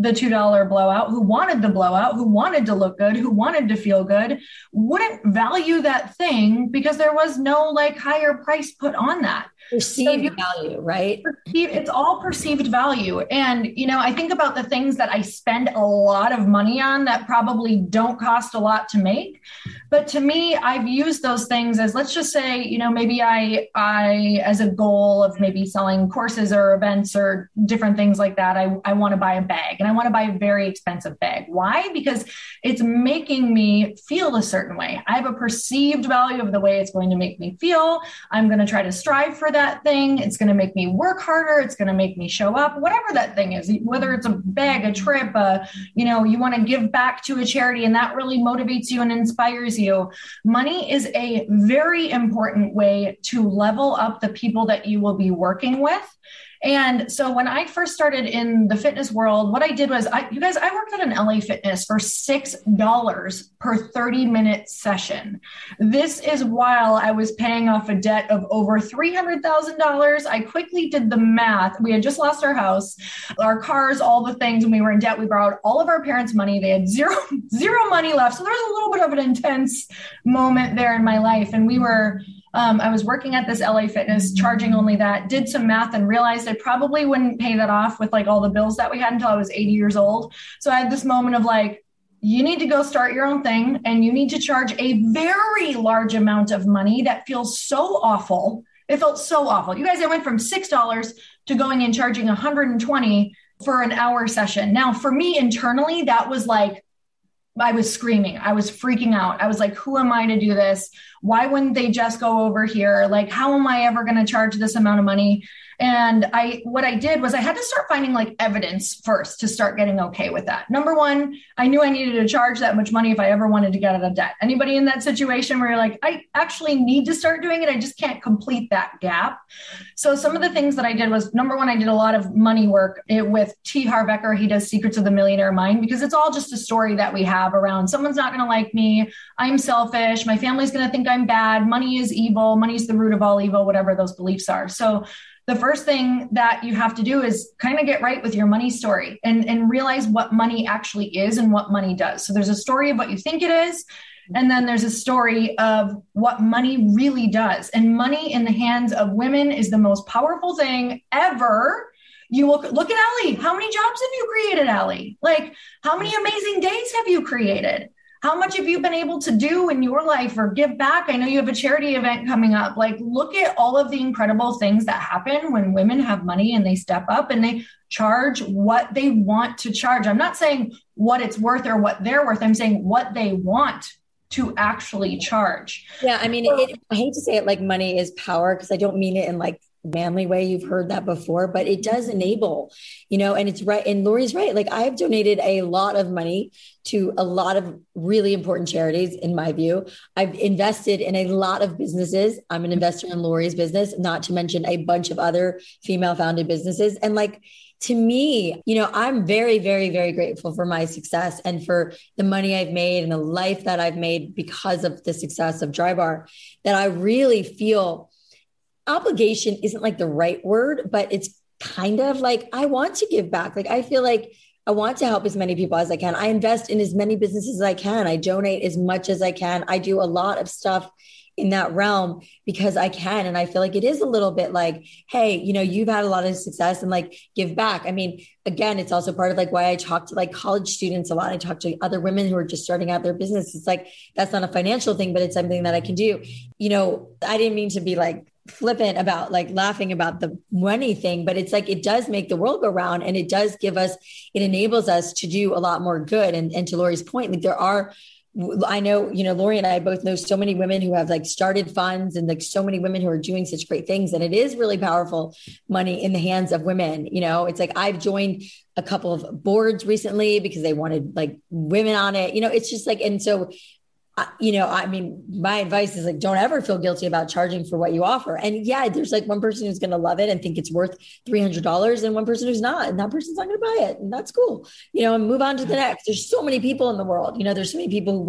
the $2 blowout, who wanted the blowout, who wanted to look good, who wanted to feel good, wouldn't value that thing because there was no higher price put on that. Perceived value, right? It's all perceived value. And, I think about the things that I spend a lot of money on that probably don't cost a lot to make. But to me, I've used those things as, let's just say, maybe I as a goal of maybe selling courses or events or different things like that, I want to buy a bag, and I want to buy a very expensive bag. Why? Because it's making me feel a certain way. I have a perceived value of the way it's going to make me feel. I'm going to try to strive for that thing. It's going to make me work harder. It's going to make me show up, whatever that thing is, whether it's a bag, a trip, you want to give back to a charity, and that really motivates you and inspires you. Money is a very important way to level up the people that you will be working with. And so when I first started in the fitness world, what I did was I worked at an LA Fitness for $6 per 30-minute session. This is while I was paying off a debt of over $300,000. I quickly did the math. We had just lost our house, our cars, all the things, and we were in debt. We borrowed all of our parents' money. They had zero money left. So there was a little bit of an intense moment there in my life. And we were I was working at this LA Fitness, charging only that, did some math and realized I probably wouldn't pay that off with all the bills that we had until I was 80 years old. So I had this moment of you need to go start your own thing, and you need to charge a very large amount of money that feels so awful. It felt so awful. You guys, I went from $6 to going and charging $120 for an hour session. Now for me internally, that was I was screaming. I was freaking out. I was who am I to do this? Why wouldn't they just go over here? How am I ever going to charge this amount of money? And what I did was I had to start finding evidence first to start getting okay with that. Number one, I knew I needed to charge that much money if I ever wanted to get out of debt. Anybody in that situation where you're I actually need to start doing it. I just can't complete that gap. So some of the things that I did was, number one, I did a lot of money work with T Harv Eker. He does Secrets of the Millionaire Mind, because it's all just a story that we have around someone's not going to like me. I'm selfish. My family's going to think I'm bad. Money is evil. Money's the root of all evil, whatever those beliefs are. So the first thing that you have to do is kind of get right with your money story and realize what money actually is and what money does. So there's a story of what you think it is, and then there's a story of what money really does. And money in the hands of women is the most powerful thing ever. You look at Allie. How many jobs have you created, Allie? Like, how many amazing days have you created? How much have you been able to do in your life or give back? I know you have a charity event coming up. Like, look at all of the incredible things that happen when women have money and they step up and they charge what they want to charge. I'm not saying what it's worth or what they're worth. I'm saying what they want to actually charge. Yeah. I mean, I hate to say it like money is power, because I don't mean it in like manly way. You've heard that before, but it does enable, you know, and it's right. And Lori's right. Like, I've donated a lot of money to a lot of really important charities. In my view, I've invested in a lot of businesses. I'm an investor in Lori's business, not to mention a bunch of other female founded businesses. And like, to me, you know, I'm very, very, very grateful for my success and for the money I've made and the life that I've made because of the success of Dry Bar, that I really feel obligation isn't like the right word, but it's kind of like, I want to give back. Like, I feel like I want to help as many people as I can. I invest in as many businesses as I can. I donate as much as I can. I do a lot of stuff in that realm because I can. And I feel like it is a little bit like, hey, you know, you've had a lot of success and like give back. I mean, again, it's also part of like why I talk to like college students a lot. I talk to other women who are just starting out their business. It's like, that's not a financial thing, but it's something that I can do. You know, I didn't mean to be like flippant about like laughing about the money thing, but it's like, it does make the world go round, and it does give us, it enables us to do a lot more good. And to Lori's point, like there are, I know, you know, Lori and I both know so many women who have like started funds and like so many women who are doing such great things. And it is really powerful money in the hands of women. You know, it's like, I've joined a couple of boards recently because they wanted like women on it, you know, it's just like, and so, you know, I mean, my advice is like, don't ever feel guilty about charging for what you offer. And yeah, there's like one person who's going to love it and think it's worth $300 and one person who's not, and that person's not going to buy it. And that's cool. You know, and move on to the next. There's so many people in the world, you know, there's so many people who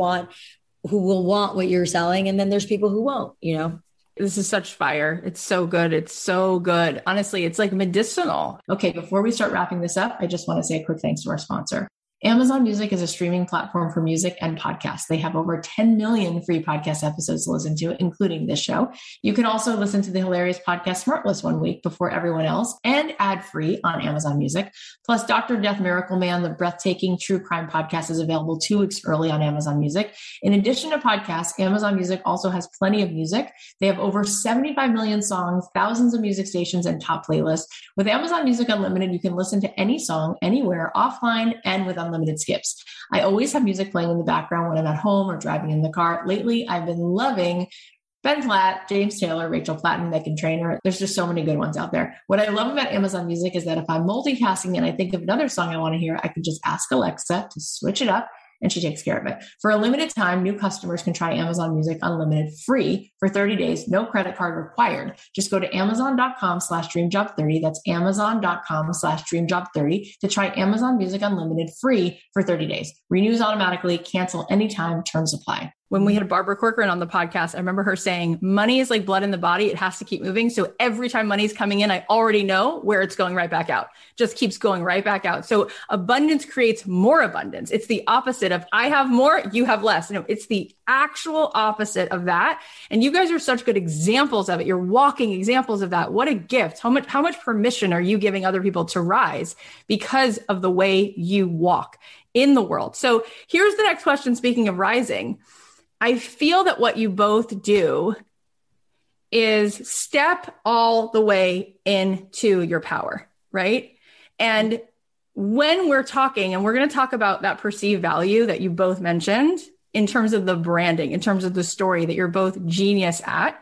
will want what you're selling. And then there's people who won't, you know. This is such fire. It's so good. It's so good. Honestly, it's like medicinal. Okay. Before we start wrapping this up, I just want to say a quick thanks to our sponsor. Amazon Music is a streaming platform for music and podcasts. They have over 10 million free podcast episodes to listen to, including this show. You can also listen to the hilarious podcast SmartList one week before everyone else and ad-free on Amazon Music. Plus, Dr. Death Miracle Man, the breathtaking true crime podcast, is available 2 weeks early on Amazon Music. In addition to podcasts, Amazon Music also has plenty of music. They have over 75 million songs, thousands of music stations, and top playlists. With Amazon Music Unlimited, you can listen to any song, anywhere, offline, and with unlimited skips. I always have music playing in the background when I'm at home or driving in the car. Lately, I've been loving Ben Platt, James Taylor, Rachel Platten, Megan Trainor. There's just so many good ones out there. What I love about Amazon Music is that if I'm multitasking and I think of another song I want to hear, I can just ask Alexa to switch it up, and she takes care of it. For a limited time, new customers can try Amazon Music Unlimited free for 30 days, no credit card required. Just go to amazon.com/dreamjob30. That's amazon.com/dreamjob30 to try Amazon Music Unlimited free for 30 days. Renews automatically, cancel anytime, terms apply. When we had Barbara Corcoran on the podcast, I remember her saying, money is like blood in the body. It has to keep moving. So every time money's coming in, I already know where it's going right back out. Just keeps going right back out. So abundance creates more abundance. It's the opposite of I have more, you have less. No, it's the actual opposite of that. And you guys are such good examples of it. You're walking examples of that. What a gift. How much permission are you giving other people to rise because of the way you walk in the world? So here's the next question. Speaking of rising, I feel that what you both do is step all the way into your power, right? And when we're talking, and we're going to talk about that perceived value that you both mentioned in terms of the branding, in terms of the story that you're both genius at.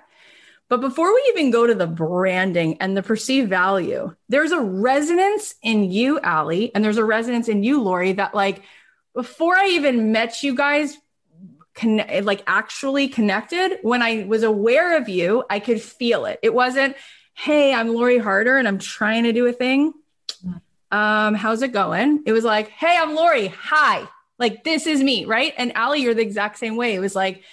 But before we even go to the branding and the perceived value, there's a resonance in you, Allie, and there's a resonance in you, Lori, that like, before I even met you guys, actually connected. When I was aware of you, I could feel it. It wasn't, hey, I'm Lori Harder and I'm trying to do a thing. How's it going? It was like, hey, I'm Lori. Hi. Like, this is me. Right. And Allie, you're the exact same way. It was like,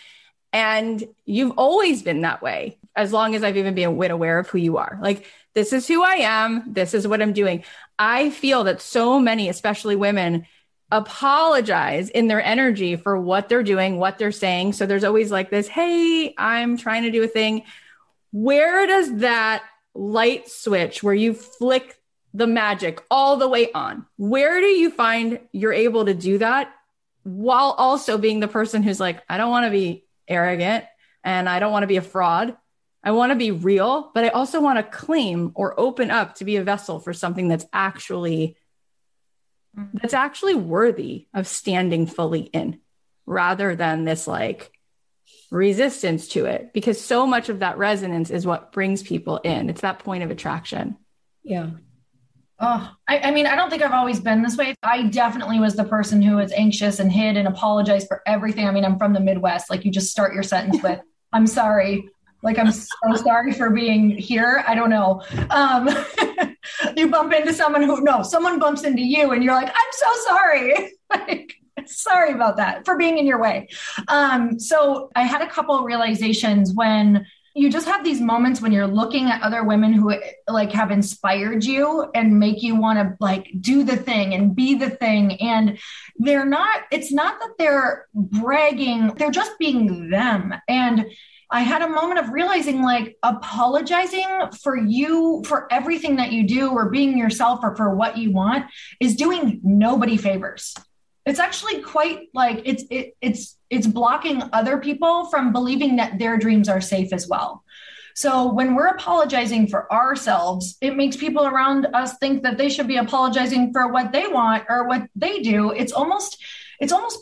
and you've always been that way. As long as I've even been aware of who you are. Like, this is who I am. This is what I'm doing. I feel that so many, especially women, apologize in their energy for what they're doing, what they're saying. So there's always like this, hey, I'm trying to do a thing. Where does that light switch where you flick the magic all the way on. Where do you find you're able to do that while also being the person who's like, I don't want to be arrogant and I don't want to be a fraud. I want to be real, but I also want to claim or open up to be a vessel for something that's actually worthy of standing fully in, rather than this like resistance to it, because so much of that resonance is what brings people in. It's that point of attraction. Yeah. Oh, I mean, I don't think I've always been this way. I definitely was the person who was anxious and hid and apologized for everything. I mean, I'm from the Midwest. Like, you just start your sentence with, I'm sorry. Like, I'm so sorry for being here. I don't know. You bump into someone bumps into you and you're like, I'm so sorry. Like, sorry about that, for being in your way. So I had a couple of realizations when you just have these moments when you're looking at other women who like have inspired you and make you want to like do the thing and be the thing. And it's not that they're bragging, they're just being them. And I had a moment of realizing, like, apologizing for you, for everything that you do or being yourself or for what you want is doing nobody favors. It's actually quite like it's blocking other people from believing that their dreams are safe as well. So when we're apologizing for ourselves, it makes people around us think that they should be apologizing for what they want or what they do. It's almost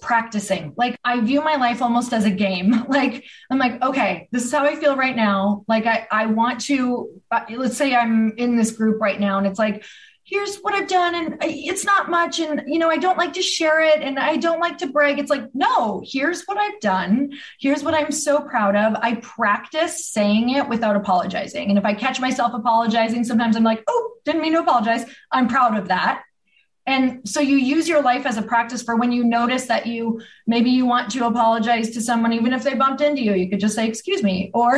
practicing. Like, I view my life almost as a game. Like, I'm like, okay, this is how I feel right now. Like, I want to, let's say I'm in this group right now and it's like, here's what I've done. And it's not much. And, you know, I don't like to share it. And I don't like to brag. It's like, no, here's what I've done. Here's what I'm so proud of. I practice saying it without apologizing. And if I catch myself apologizing, sometimes I'm like, oh, didn't mean to apologize. I'm proud of that. And so you use your life as a practice for when you notice that maybe you want to apologize to someone, even if they bumped into you, you could just say, excuse me, or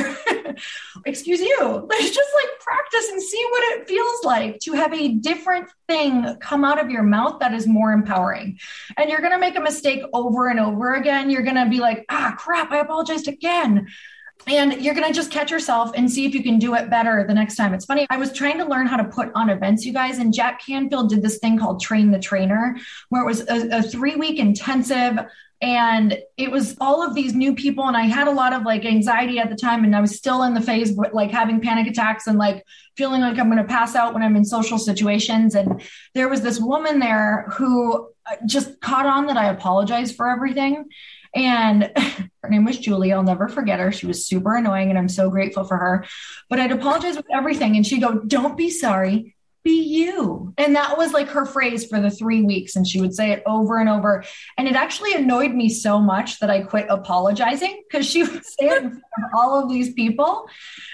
excuse you. Like, just like practice and see what it feels like to have a different thing come out of your mouth that is more empowering. And you're going to make a mistake over and over again. You're going to be like, ah, crap, I apologized again. And you're going to just catch yourself and see if you can do it better the next time. It's funny. I was trying to learn how to put on events, you guys, and Jack Canfield did this thing called Train the Trainer, where it was a 3-week intensive, and it was all of these new people. And I had a lot of like anxiety at the time. And I was still in the phase of like having panic attacks and like feeling like I'm going to pass out when I'm in social situations. And there was this woman there who just caught on that I apologized for everything. And her name was Julie. I'll never forget her. She was super annoying and I'm so grateful for her, but I'd apologize with everything. And she'd go, don't be sorry, be you. And that was like her phrase for the 3 weeks. And she would say it over and over. And it actually annoyed me so much that I quit apologizing, because she would say it in front of all of these people.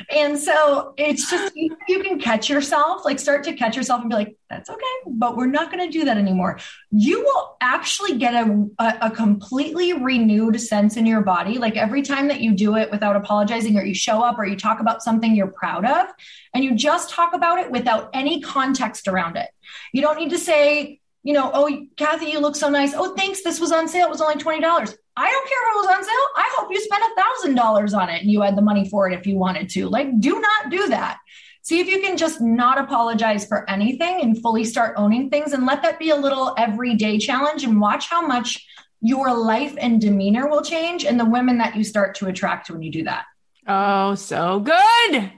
And so it's just, you can catch yourself, like start to catch yourself and be like, that's okay, but we're not going to do that anymore. You will actually get a completely renewed sense in your body. Like every time that you do it without apologizing, or you show up or you talk about something you're proud of, and you just talk about it without any context around it. You don't need to say, you know, oh, Kathy, you look so nice. Oh, thanks. This was on sale. It was only $20. I don't care if it was on sale. I hope you spent $1,000 on it and you had the money for it if you wanted to. Like, do not do that. See if you can just not apologize for anything and fully start owning things, and let that be a little everyday challenge, and watch how much your life and demeanor will change and the women that you start to attract when you do that. Oh, so good.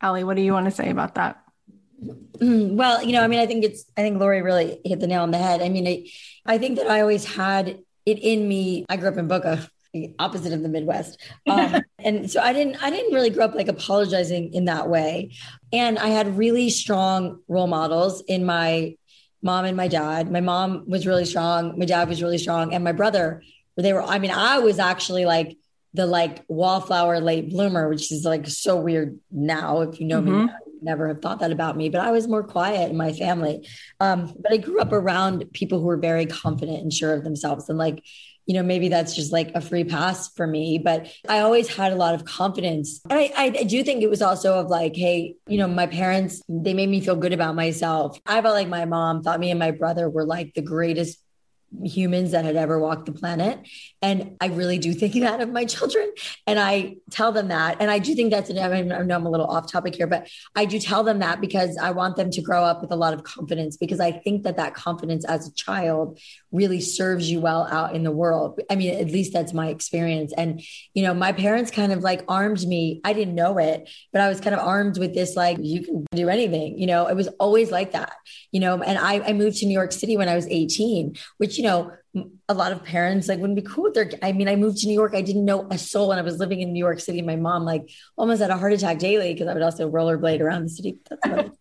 Allie, what do you want to say about that? Well, you know, I mean, I think Lori really hit the nail on the head. I mean, I think that I always had it in me. I grew up in Boca, opposite of the Midwest. And so I didn't really grow up like apologizing in that way. And I had really strong role models in my mom and my dad. My mom was really strong. My dad was really strong. And my brother, I was actually like the like wallflower late bloomer, which is like so weird now. If you know me, I would never have thought that about me, but I was more quiet in my family. But I grew up around people who were very confident and sure of themselves. And like, you know, maybe that's just like a free pass for me, but I always had a lot of confidence. And I do think it was also of like, hey, you know, my parents, they made me feel good about myself. I felt like my mom thought me and my brother were like the greatest humans that had ever walked the planet. And I really do think that of my children. And I tell them that. And I do think that's, I know I'm a little off topic here, but I do tell them that because I want them to grow up with a lot of confidence, because I think that that confidence as a child really serves you well out in the world. I mean, at least that's my experience. And, you know, my parents kind of like armed me. I didn't know it, but I was kind of armed with this, like, you can do anything, you know, it was always like that, you know, and I moved to New York City when I was 18, which, you know, a lot of parents like wouldn't be cool with their, I mean, I moved to New York. I didn't know a soul. And I was living in New York City. My mom like almost had a heart attack daily because I would also rollerblade around the city. That's what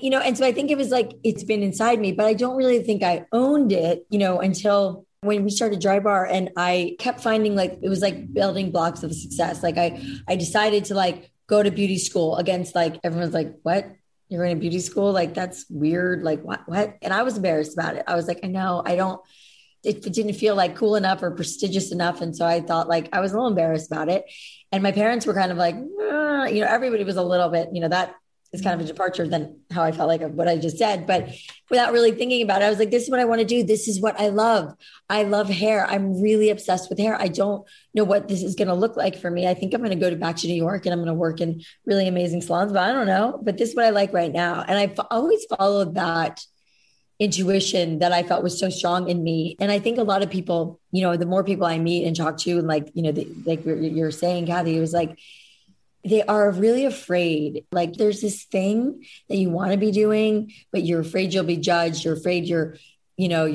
you know? And so I think it was like, it's been inside me, but I don't really think I owned it, you know, until when we started Dry Bar. And I kept finding like, it was like building blocks of success. Like I decided to like go to beauty school against like, everyone's like, what? You're going to beauty school? Like, that's weird. Like what? And I was embarrassed about it. I was like, I know I don't, it didn't feel like cool enough or prestigious enough. And so I thought like, I was a little embarrassed about it. And my parents were kind of like, you know, everybody was a little bit, you know, that is kind of a departure than how I felt like of what I just said, but without really thinking about it, I was like, this is what I want to do. This is what I love. I love hair. I'm really obsessed with hair. I don't know what this is going to look like for me. I think I'm going to go back to New York and I'm going to work in really amazing salons, but I don't know, but this is what I like right now. And I've always followed that intuition that I felt was so strong in me. And I think a lot of people, you know, the more people I meet and talk to, and like, you know, like you're saying, Kathy, it was like, they are really afraid. Like there's this thing that you want to be doing, but you're afraid you'll be judged. You're afraid your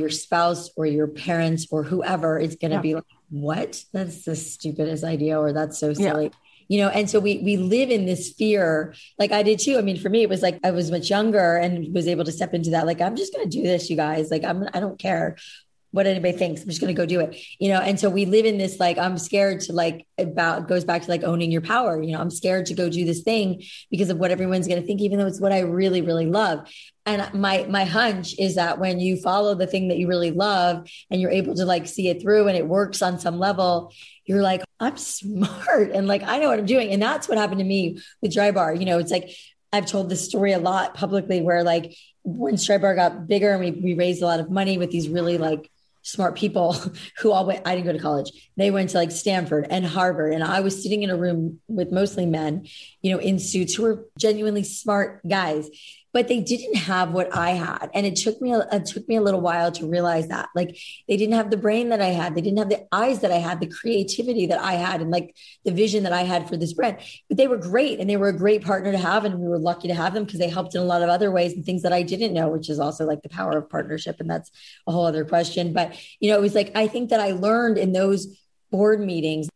spouse or your parents or whoever is going to be like, what? That's the stupidest idea. Or that's so silly. Yeah. You know, and so we live in this fear, like I did too. I mean, for me, it was like, I was much younger and was able to step into that. Like, I'm just going to do this, you guys. Like, I don't care what anybody thinks. I'm just going to go do it, you know? And so we live in this, like, I'm scared to like about goes back to like owning your power. You know, I'm scared to go do this thing because of what everyone's going to think, even though it's what I really, really love. And my hunch is that when you follow the thing that you really love and you're able to like see it through and it works on some level, you're like, I'm smart. And like, I know what I'm doing. And that's what happened to me with Dry Bar. You know, it's like, I've told this story a lot publicly where like when Dry Bar got bigger and we raised a lot of money with these really like smart people who all went, I didn't go to college. They went to like Stanford and Harvard. And I was sitting in a room with mostly men, you know, in suits who were genuinely smart guys, but they didn't have what I had. And it took me a little while to realize that like they didn't have the brain that I had. They didn't have the eyes that I had, the creativity that I had, and like the vision that I had for this brand, but they were great. And they were a great partner to have. And we were lucky to have them because they helped in a lot of other ways and things that I didn't know, which is also like the power of partnership. And that's a whole other question. But, you know, it was like, I think that I learned in those board meetings,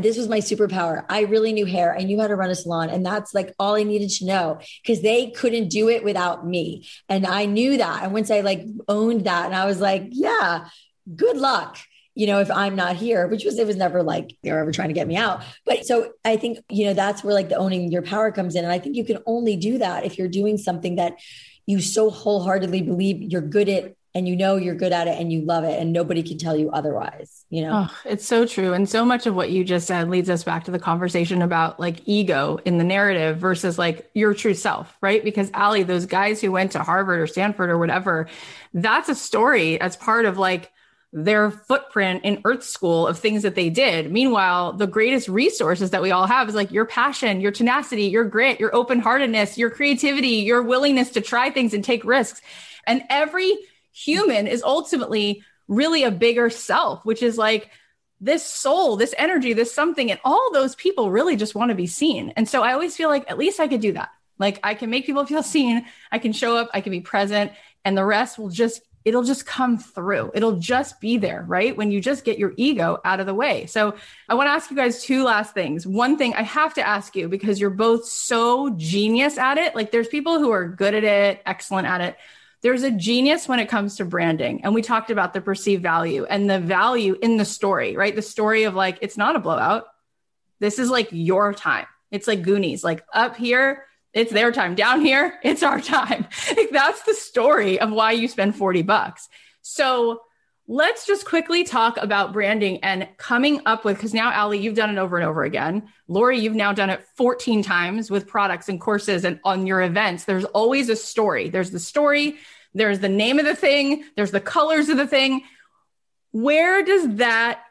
this was my superpower. I really knew hair. I knew how to run a salon. And that's like all I needed to know because they couldn't do it without me. And I knew that. And once I like owned that and I was like, yeah, good luck. You know, if I'm not here, it was never like they were ever trying to get me out. But so I think, you know, that's where like the owning your power comes in. And I think you can only do that if you're doing something that you so wholeheartedly believe you're good at. And you know, you're good at it and you love it and nobody can tell you otherwise, you know? Oh, it's so true. And so much of what you just said leads us back to the conversation about like ego in the narrative versus like your true self, right? Because Allie, those guys who went to Harvard or Stanford or whatever, that's a story as part of like their footprint in Earth School of things that they did. Meanwhile, the greatest resources that we all have is like your passion, your tenacity, your grit, your open-heartedness, your creativity, your willingness to try things and take risks. And every human is ultimately really a bigger self, which is like this soul, this energy, this something. And all those people really just want to be seen. And so I always feel like at least I could do that. Like I can make people feel seen. I can show up. I can be present. And the rest will just, it'll just come through. It'll just be there, right? When you just get your ego out of the way. So I want to ask you guys two last things. One thing I have to ask you, because you're both so genius at it. Like there's people who are good at it, excellent at it. There's a genius when it comes to branding. And we talked about the perceived value and the value in the story, right? The story of like, it's not a blowout. This is like your time. It's like Goonies, like up here, it's their time. Down here, it's our time. Like that's the story of why you spend $40. So let's just quickly talk about branding and coming up with, because now Allie, you've done it over and over again. Lori, you've now done it 14 times with products and courses and on your events. There's always a story. There's the story. There's the name of the thing. There's the colors of the thing. Where does that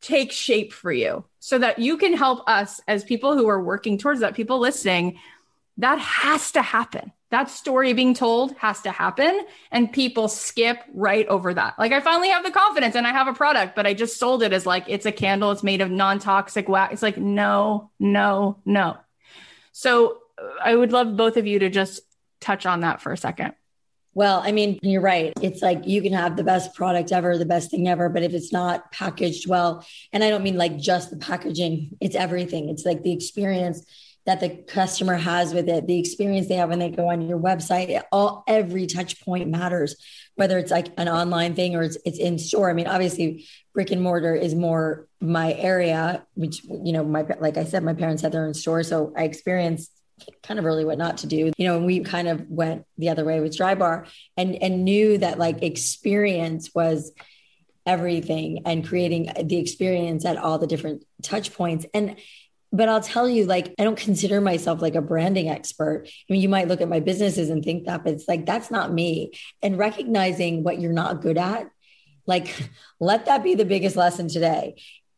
take shape for you so that you can help us as people who are working towards that, people listening? That has to happen. That story being told has to happen. And people skip right over that. Like, I finally have the confidence and I have a product, but I just sold it as like, it's a candle. It's made of non-toxic wax. It's like, no. So I would love both of you to just touch on that for a second. Well, I mean, you're right. It's like, you can have the best product ever, the best thing ever, but if it's not packaged well, and I don't mean like just the packaging, it's everything. It's like the experience that the customer has with it, the experience they have when they go on your website, every touch point matters, whether it's like an online thing or it's in store. I mean, obviously brick and mortar is more my area, which, you know, like I said, my parents had their own store. So I experienced kind of really what not to do, you know, and we kind of went the other way with Dry Bar and knew that like experience was everything and creating the experience at all the different touch points. But I'll tell you, like, I don't consider myself like a branding expert. I mean, you might look at my businesses and think that, but it's like, that's not me. And recognizing what you're not good at, like, let that be the biggest lesson today.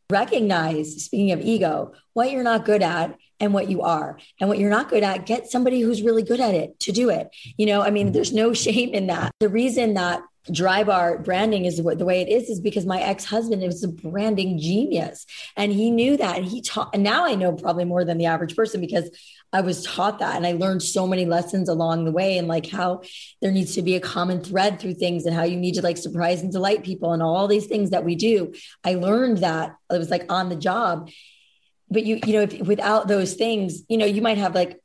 Recognize, speaking of ego, what you're not good at and what you are. And what you're not good at, get somebody who's really good at it to do it. You know, I mean, there's no shame in that. The reason that Dry Bar branding is the way it is because my ex-husband was a branding genius and he knew that. And he taught, and now I know probably more than the average person because I was taught that. And I learned so many lessons along the way and like how there needs to be a common thread through things and how you need to like surprise and delight people and all these things that we do. I learned that. It was like on the job, but you know, if, without those things, you know, you might have like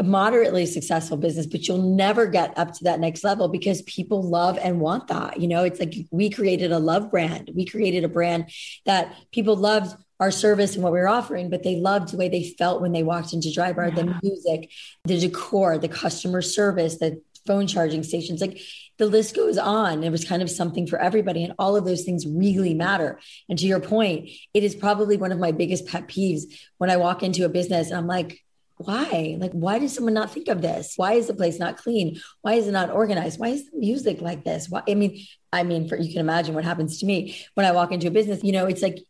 a moderately successful business, but you'll never get up to that next level because people love and want that. You know, it's like we created a love brand. We created a brand that people loved our service and what we were offering, but they loved the way they felt when they walked into Dry Bar, the music, the decor, the customer service, the phone charging stations, like the list goes on. It was kind of something for everybody. And all of those things really matter. And to your point, it is probably one of my biggest pet peeves when I walk into a business and I'm like, why? Like, why does someone not think of this? Why is the place not clean? Why is it not organized? Why is the music like this? Why? I mean, you can imagine what happens to me when I walk into a business, you know, it's like,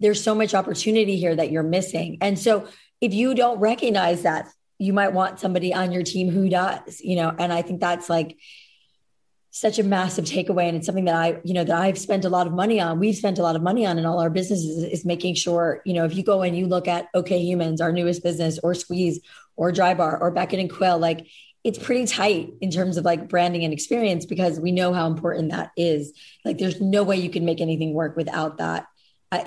there's so much opportunity here that you're missing. And so if you don't recognize that, you might want somebody on your team who does, you know, and I think that's like such a massive takeaway. And it's something that I've spent a lot of money on. We've spent a lot of money on in all our businesses is making sure, you know, if you go and you look at OK Humans, our newest business, or Squeeze or Dry Bar or Beckett and Quill, like it's pretty tight in terms of like branding and experience because we know how important that is. Like there's no way you can make anything work without that,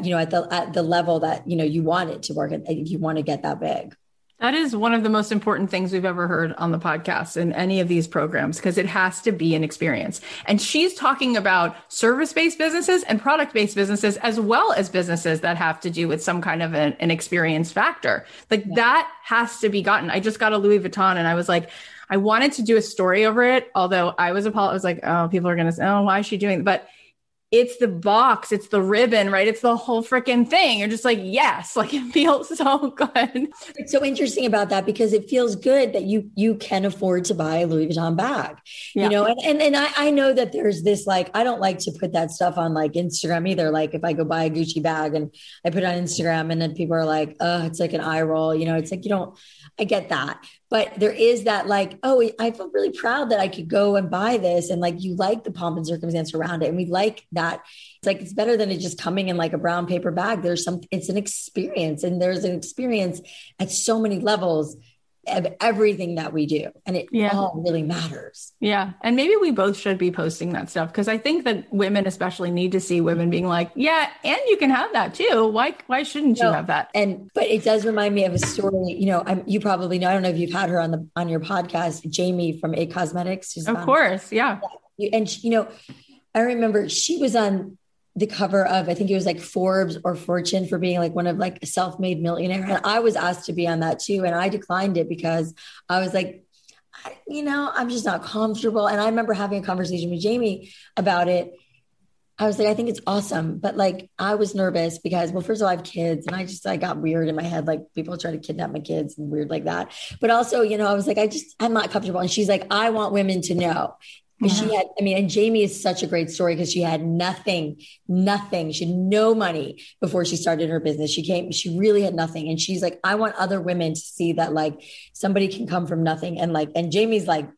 you know, at the level that, you know, you want it to work and you want to get that big. That is one of the most important things we've ever heard on the podcast in any of these programs, because it has to be an experience. And she's talking about service-based businesses and product-based businesses, as well as businesses that have to do with some kind of an experience factor. Like that has to be gotten. I just got a Louis Vuitton and I was like, I wanted to do a story over it. Although I was like, oh, people are going to say, oh, why is she doing it? But it's the box, it's the ribbon, right? It's the whole freaking thing. You're just like, yes, like it feels so good. It's so interesting about that because it feels good that you can afford to buy a Louis Vuitton bag, you know? And I know that there's this, like, I don't like to put that stuff on like Instagram either. Like if I go buy a Gucci bag and I put it on Instagram and then people are like, oh, it's like an eye roll, you know, it's like, you don't, I get that. But there is that like, oh, I feel really proud that I could go and buy this. And like, you like the pomp and circumstance around it. And we like that. It's like, it's better than it just coming in like a brown paper bag. It's an experience. And there's an experience at so many levels of everything that we do. And it all really matters. Yeah. And maybe we both should be posting that stuff. Cause I think that women especially need to see women being like, yeah, and you can have that too. Why shouldn't you have that? But it does remind me of a story, you know, you probably know, I don't know if you've had her on your podcast, Jamie from A Cosmetics. Of course. Yeah. And you know, I remember she was on the cover of, I think it was like Forbes or Fortune for being like one of like a self-made millionaire. And I was asked to be on that too. And I declined it because I was like, you know, I'm just not comfortable. And I remember having a conversation with Jamie about it. I was like, I think it's awesome. But like, I was nervous because, well, first of all, I have kids and I got weird in my head. Like people try to kidnap my kids and weird like that. But also, you know, I was like, I'm not comfortable. And she's like, I want women to know Because she had, I mean, and Jamie is such a great story because she had nothing. She had no money before she started her business. She really had nothing. And she's like, I want other women to see that like somebody can come from nothing. And like, and Jamie's like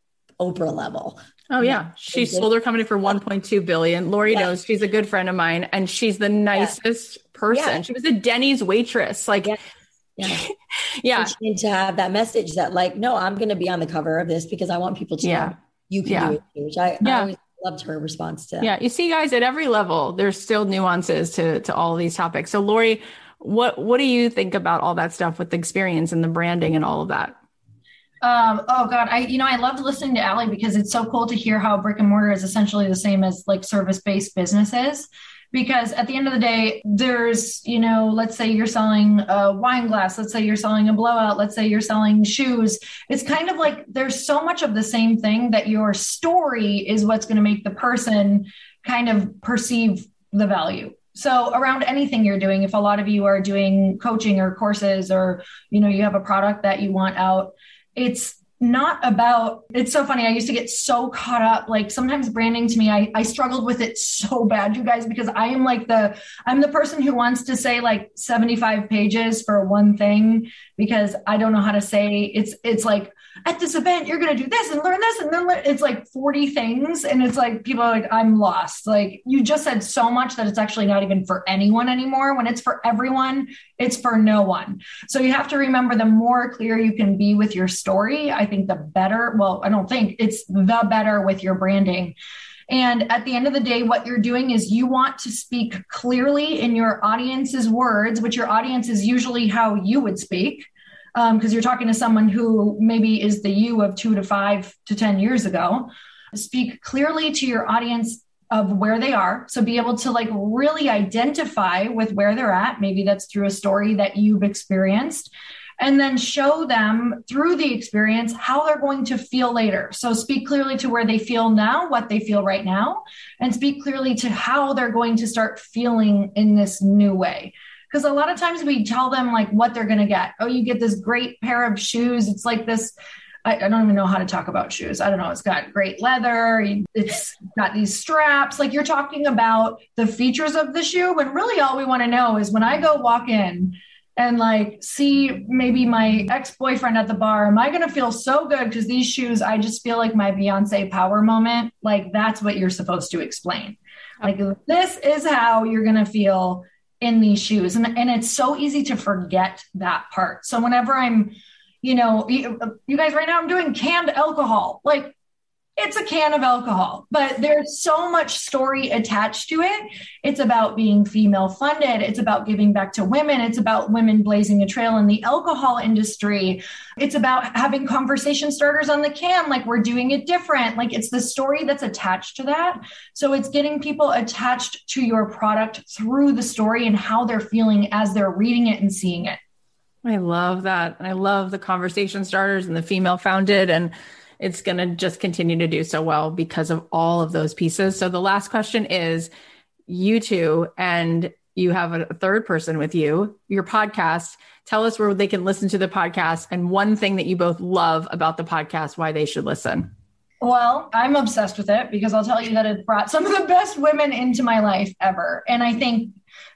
Oprah level. Oh yeah. She sold her company for 1.2 billion. Lori knows, she's a good friend of mine and she's the nicest person. Yeah. She was a Denny's waitress. Like, she needed to have that message that like, no, I'm going to be on the cover of this because I want people to know. You can do it, which I always loved her response to that. Yeah. You see, guys, at every level, there's still nuances to all these topics. So Lori, what do you think about all that stuff with the experience and the branding and all of that? Oh God. I loved listening to Allie because it's so cool to hear how brick and mortar is essentially the same as like service-based businesses. Because at the end of the day, there's, let's say you're selling a wine glass. Let's say you're selling a blowout. Let's say you're selling shoes. It's kind of like there's so much of the same thing that your story is what's going to make the person kind of perceive the value. So around anything you're doing, if a lot of you are doing coaching or courses or, you have a product that you want out, it's so funny. I used to get so caught up. Like sometimes branding to me, I struggled with it so bad, you guys, because I am like I'm the person who wants to say like 75 pages for one thing, because I don't know how to say it's like at this event, you're going to do this and learn this. And then it's like 40 things. And it's like, people are like, I'm lost. Like you just said so much that it's actually not even for anyone anymore. When it's for everyone, it's for no one. So you have to remember the more clear you can be with your story, I think the better, it's the better with your branding. And at the end of the day, what you're doing is you want to speak clearly in your audience's words, which your audience is usually how you would speak. Because you're talking to someone who maybe is the you of 2 to 5 to 10 years ago. Speak clearly to your audience of where they are. So be able to like really identify with where they're at. Maybe that's through a story that you've experienced. And then show them through the experience how they're going to feel later. So speak clearly to where they feel now, what they feel right now, and speak clearly to how they're going to start feeling in this new way. Because a lot of times we tell them like what they're going to get. Oh, you get this great pair of shoes. It's like this. I don't even know how to talk about shoes. I don't know. It's got great leather. It's got these straps. Like you're talking about the features of the shoe. When really all we want to know is when I go walk in and like see maybe my ex-boyfriend at the bar, am I going to feel so good? Because these shoes, I just feel like my Beyonce power moment. Like that's what you're supposed to explain. Like this is how you're going to feel in these shoes. And it's so easy to forget that part. So whenever I'm, you guys right now, I'm doing canned alcohol. Like it's a can of alcohol, but there's so much story attached to it. It's about being female funded. It's about giving back to women. It's about women blazing a trail in the alcohol industry. It's about having conversation starters on the can, like we're doing it different. Like it's the story that's attached to that. So it's getting people attached to your product through the story and how they're feeling as they're reading it and seeing it. I love that. I love the conversation starters and the female founded, and it's going to just continue to do so well because of all of those pieces. So the last question is you two, and you have a third person with you, your podcast. Tell us where they can listen to the podcast and one thing that you both love about the podcast, why they should listen. Well, I'm obsessed with it because I'll tell you that it brought some of the best women into my life ever. And I think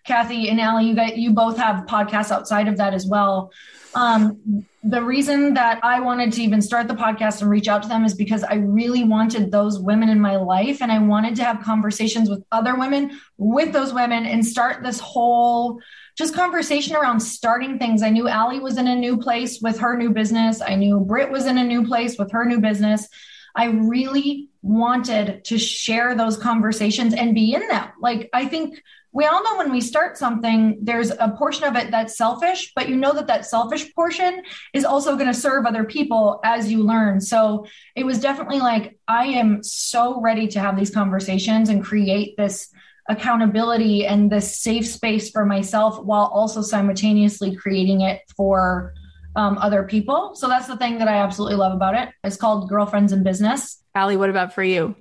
Kathy and Allie, you both have podcasts outside of that as well. The reason that I wanted to even start the podcast and reach out to them is because I really wanted those women in my life. And I wanted to have conversations with other women, with those women, and start this whole just conversation around starting things. I knew Allie was in a new place with her new business. I knew Britt was in a new place with her new business. I really wanted to share those conversations and be in them. Like, I think we all know when we start something, there's a portion of it that's selfish, but you know that selfish portion is also going to serve other people as you learn. So it was definitely like, I am so ready to have these conversations and create this accountability and this safe space for myself while also simultaneously creating it for other people. So that's the thing that I absolutely love about it. It's called Girlfriends in Business. Allie, what about for you?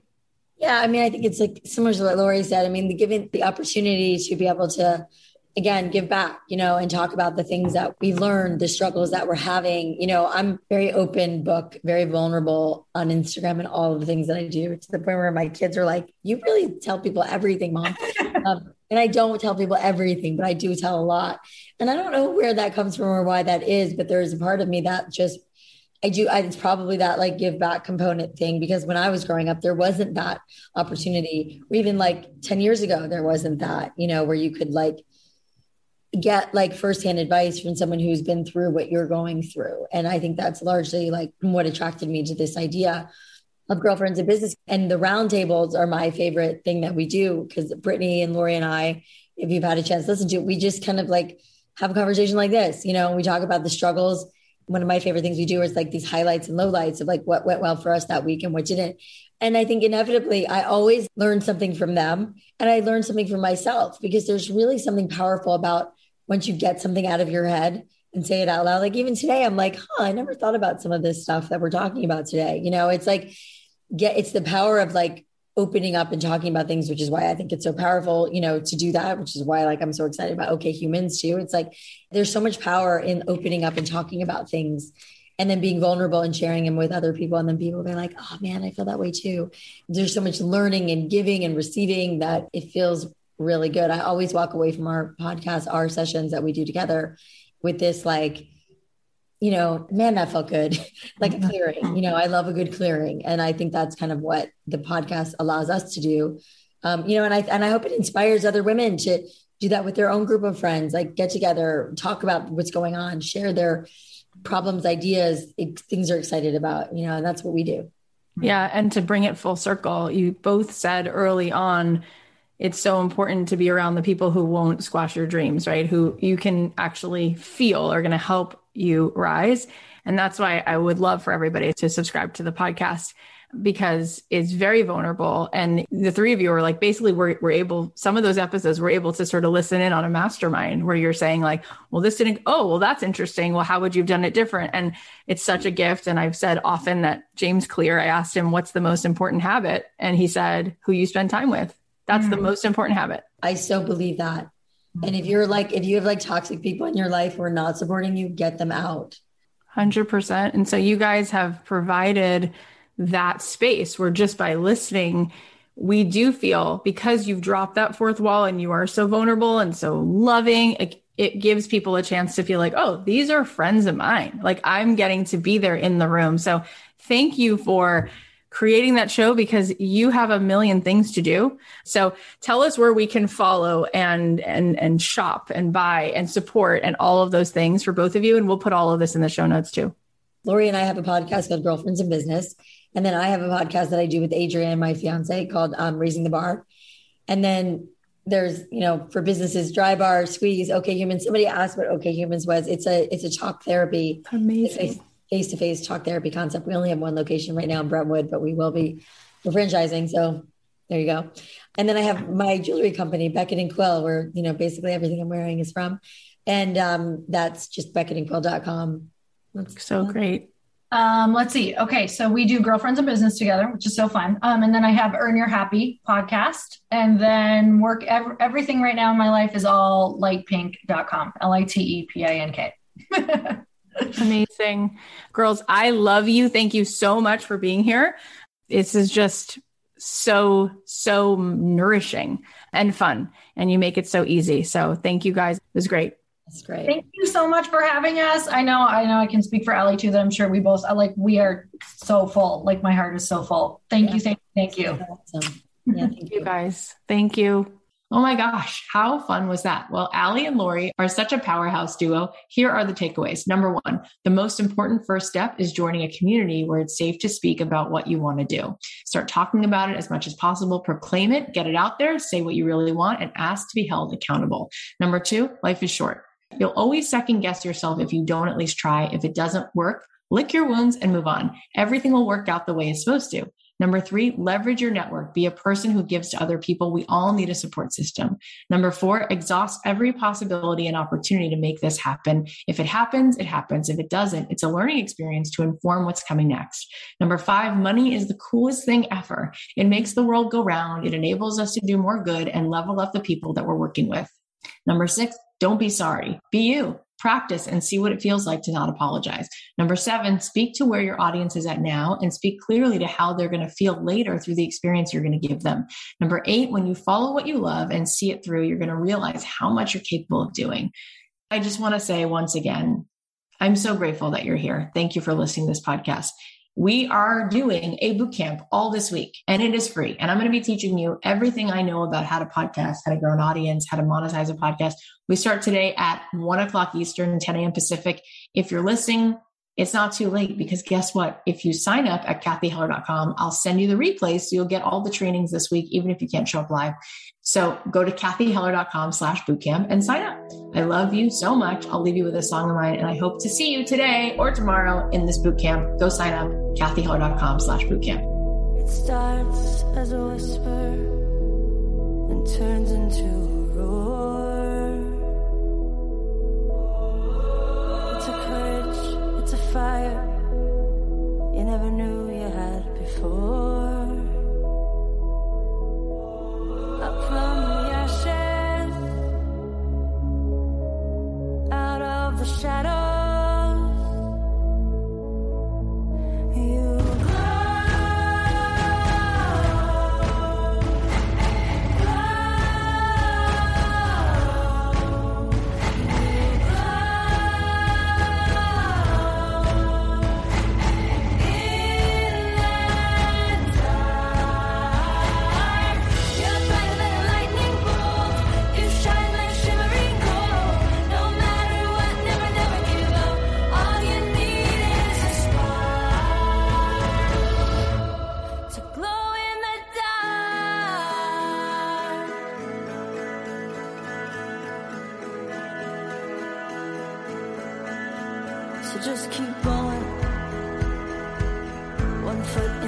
Yeah, I mean, I think it's like similar to what Lori said. I mean, given the opportunity to be able to again, give back, you know, and talk about the things that we learned, the struggles that we're having. You know, I'm very open book, very vulnerable on Instagram and all of the things that I do, to the point where my kids are like, you really tell people everything, Mom. And I don't tell people everything, but I do tell a lot. And I don't know where that comes from or why that is, but there is a part of me that just, it's probably that like give back component thing, because when I was growing up, there wasn't that opportunity, or even like 10 years ago, there wasn't that, you know, where you could like get like firsthand advice from someone who's been through what you're going through. And I think that's largely like what attracted me to this idea of Girlfriends in Business. And the roundtables are my favorite thing that we do, because Brittany and Lori and I, if you've had a chance to listen to it, we just kind of like have a conversation like this, you know, we talk about the struggles. One of my favorite things we do is like these highlights and lowlights of like what went well for us that week and what didn't. And I think inevitably, I always learn something from them, and I learn something from myself, because there's really something powerful about once you get something out of your head and say it out loud. Like even today, I'm like, I never thought about some of this stuff that we're talking about today. You know, it's like, it's the power of like opening up and talking about things, which is why I think it's so powerful, you know, to do that, which is why like I'm so excited about OK Humans too. It's like there's so much power in opening up and talking about things, and then being vulnerable and sharing them with other people. And then people be like, oh man, I feel that way too. There's so much learning and giving and receiving that it feels really good. I always walk away from our podcast, our sessions that we do together, with this like, you know, man, that felt good. Like a clearing, you know, I love a good clearing. And I think that's kind of what the podcast allows us to do. You know, and I hope it inspires other women to do that with their own group of friends, like get together, talk about what's going on, share their problems, ideas, things they're excited about, you know, and that's what we do. Yeah. And to bring it full circle, you both said early on, it's so important to be around the people who won't squash your dreams, right? Who you can actually feel are going to help you rise. And that's why I would love for everybody to subscribe to the podcast, because it's very vulnerable. And the three of you are like, basically we're able, some of those episodes we're able to sort of listen in on a mastermind where you're saying like, well, this didn't, oh, well, that's interesting. Well, how would you have done it different? And it's such a gift. And I've said often that James Clear, I asked him, what's the most important habit? And he said, who you spend time with. That's the most important habit. I so believe that. And if you have like toxic people in your life who are not supporting you, get them out. 100%. And so you guys have provided that space where just by listening, we do feel, because you've dropped that fourth wall and you are so vulnerable and so loving, it gives people a chance to feel like, oh, these are friends of mine. Like I'm getting to be there in the room. So thank you for creating that show, because you have a million things to do. So tell us where we can follow and shop and buy and support and all of those things for both of you. And we'll put all of this in the show notes too. Lori and I have a podcast called Girlfriends in Business. And then I have a podcast that I do with Adrienne, my fiance, called Raising the Bar. And then there's, you know, for businesses, Dry Bar, Squeeze, OK Humans. Somebody asked what OK Humans was. It's a talk therapy. Amazing. Face-to-face talk therapy concept. We only have one location right now in Brentwood, but we're franchising. So there you go. And then I have my jewelry company, Beckett and Quill, where, you know, basically everything I'm wearing is from. And that's just beckettandquill.com. Great. Let's see. Okay. So we do Girlfriends in Business together, which is so fun. And then I have Earn Your Happy podcast, and then everything right now in my life is all lightpink.com, LITEPINK. Amazing. Girls, I love you. Thank you so much for being here. This is just so, so nourishing and fun, and you make it so easy. So thank you guys. It was great. That's great. Thank you so much for having us. I know I can speak for Allie too, that I'm sure we are so full. Like my heart is so full. Thank you. Awesome. Yeah, thank you guys. Thank you. Oh my gosh, how fun was that? Well, Allie and Lori are such a powerhouse duo. Here are the takeaways. Number one, the most important first step is joining a community where it's safe to speak about what you want to do. Start talking about it as much as possible, proclaim it, get it out there, say what you really want, and ask to be held accountable. Number two, life is short. You'll always second guess yourself if you don't at least try. If it doesn't work, lick your wounds and move on. Everything will work out the way it's supposed to. Number three, leverage your network. Be a person who gives to other people. We all need a support system. Number four, exhaust every possibility and opportunity to make this happen. If it happens, it happens. If it doesn't, it's a learning experience to inform what's coming next. Number five, money is the coolest thing ever. It makes the world go round. It enables us to do more good and level up the people that we're working with. Number six, Don't be sorry. Be you. Practice and see what it feels like to not apologize. Number 7, speak to where your audience is at now and speak clearly to how they're going to feel later through the experience you're going to give them. Number 8, when you follow what you love and see it through, you're going to realize how much you're capable of doing. I just want to say once again, I'm so grateful that you're here. Thank you for listening to this podcast. We are doing a boot camp all this week and it is free. And I'm going to be teaching you everything I know about how to podcast, how to grow an audience, how to monetize a podcast. We start today at 1:00 Eastern, 10 a.m. Pacific. If you're listening, it's not too late because guess what? If you sign up at kathyheller.com, I'll send you the replay. So you'll get all the trainings this week, even if you can't show up live. So go to kathyheller.com/bootcamp and sign up. I love you so much. I'll leave you with a song of mine and I hope to see you today or tomorrow in this bootcamp. Go sign up, kathyheller.com/bootcamp. It starts as a whisper and turns into a roar. It's a courage, it's a fire you never knew you had before. Up from the ashes, out of the shadows. Just keep going, one foot in.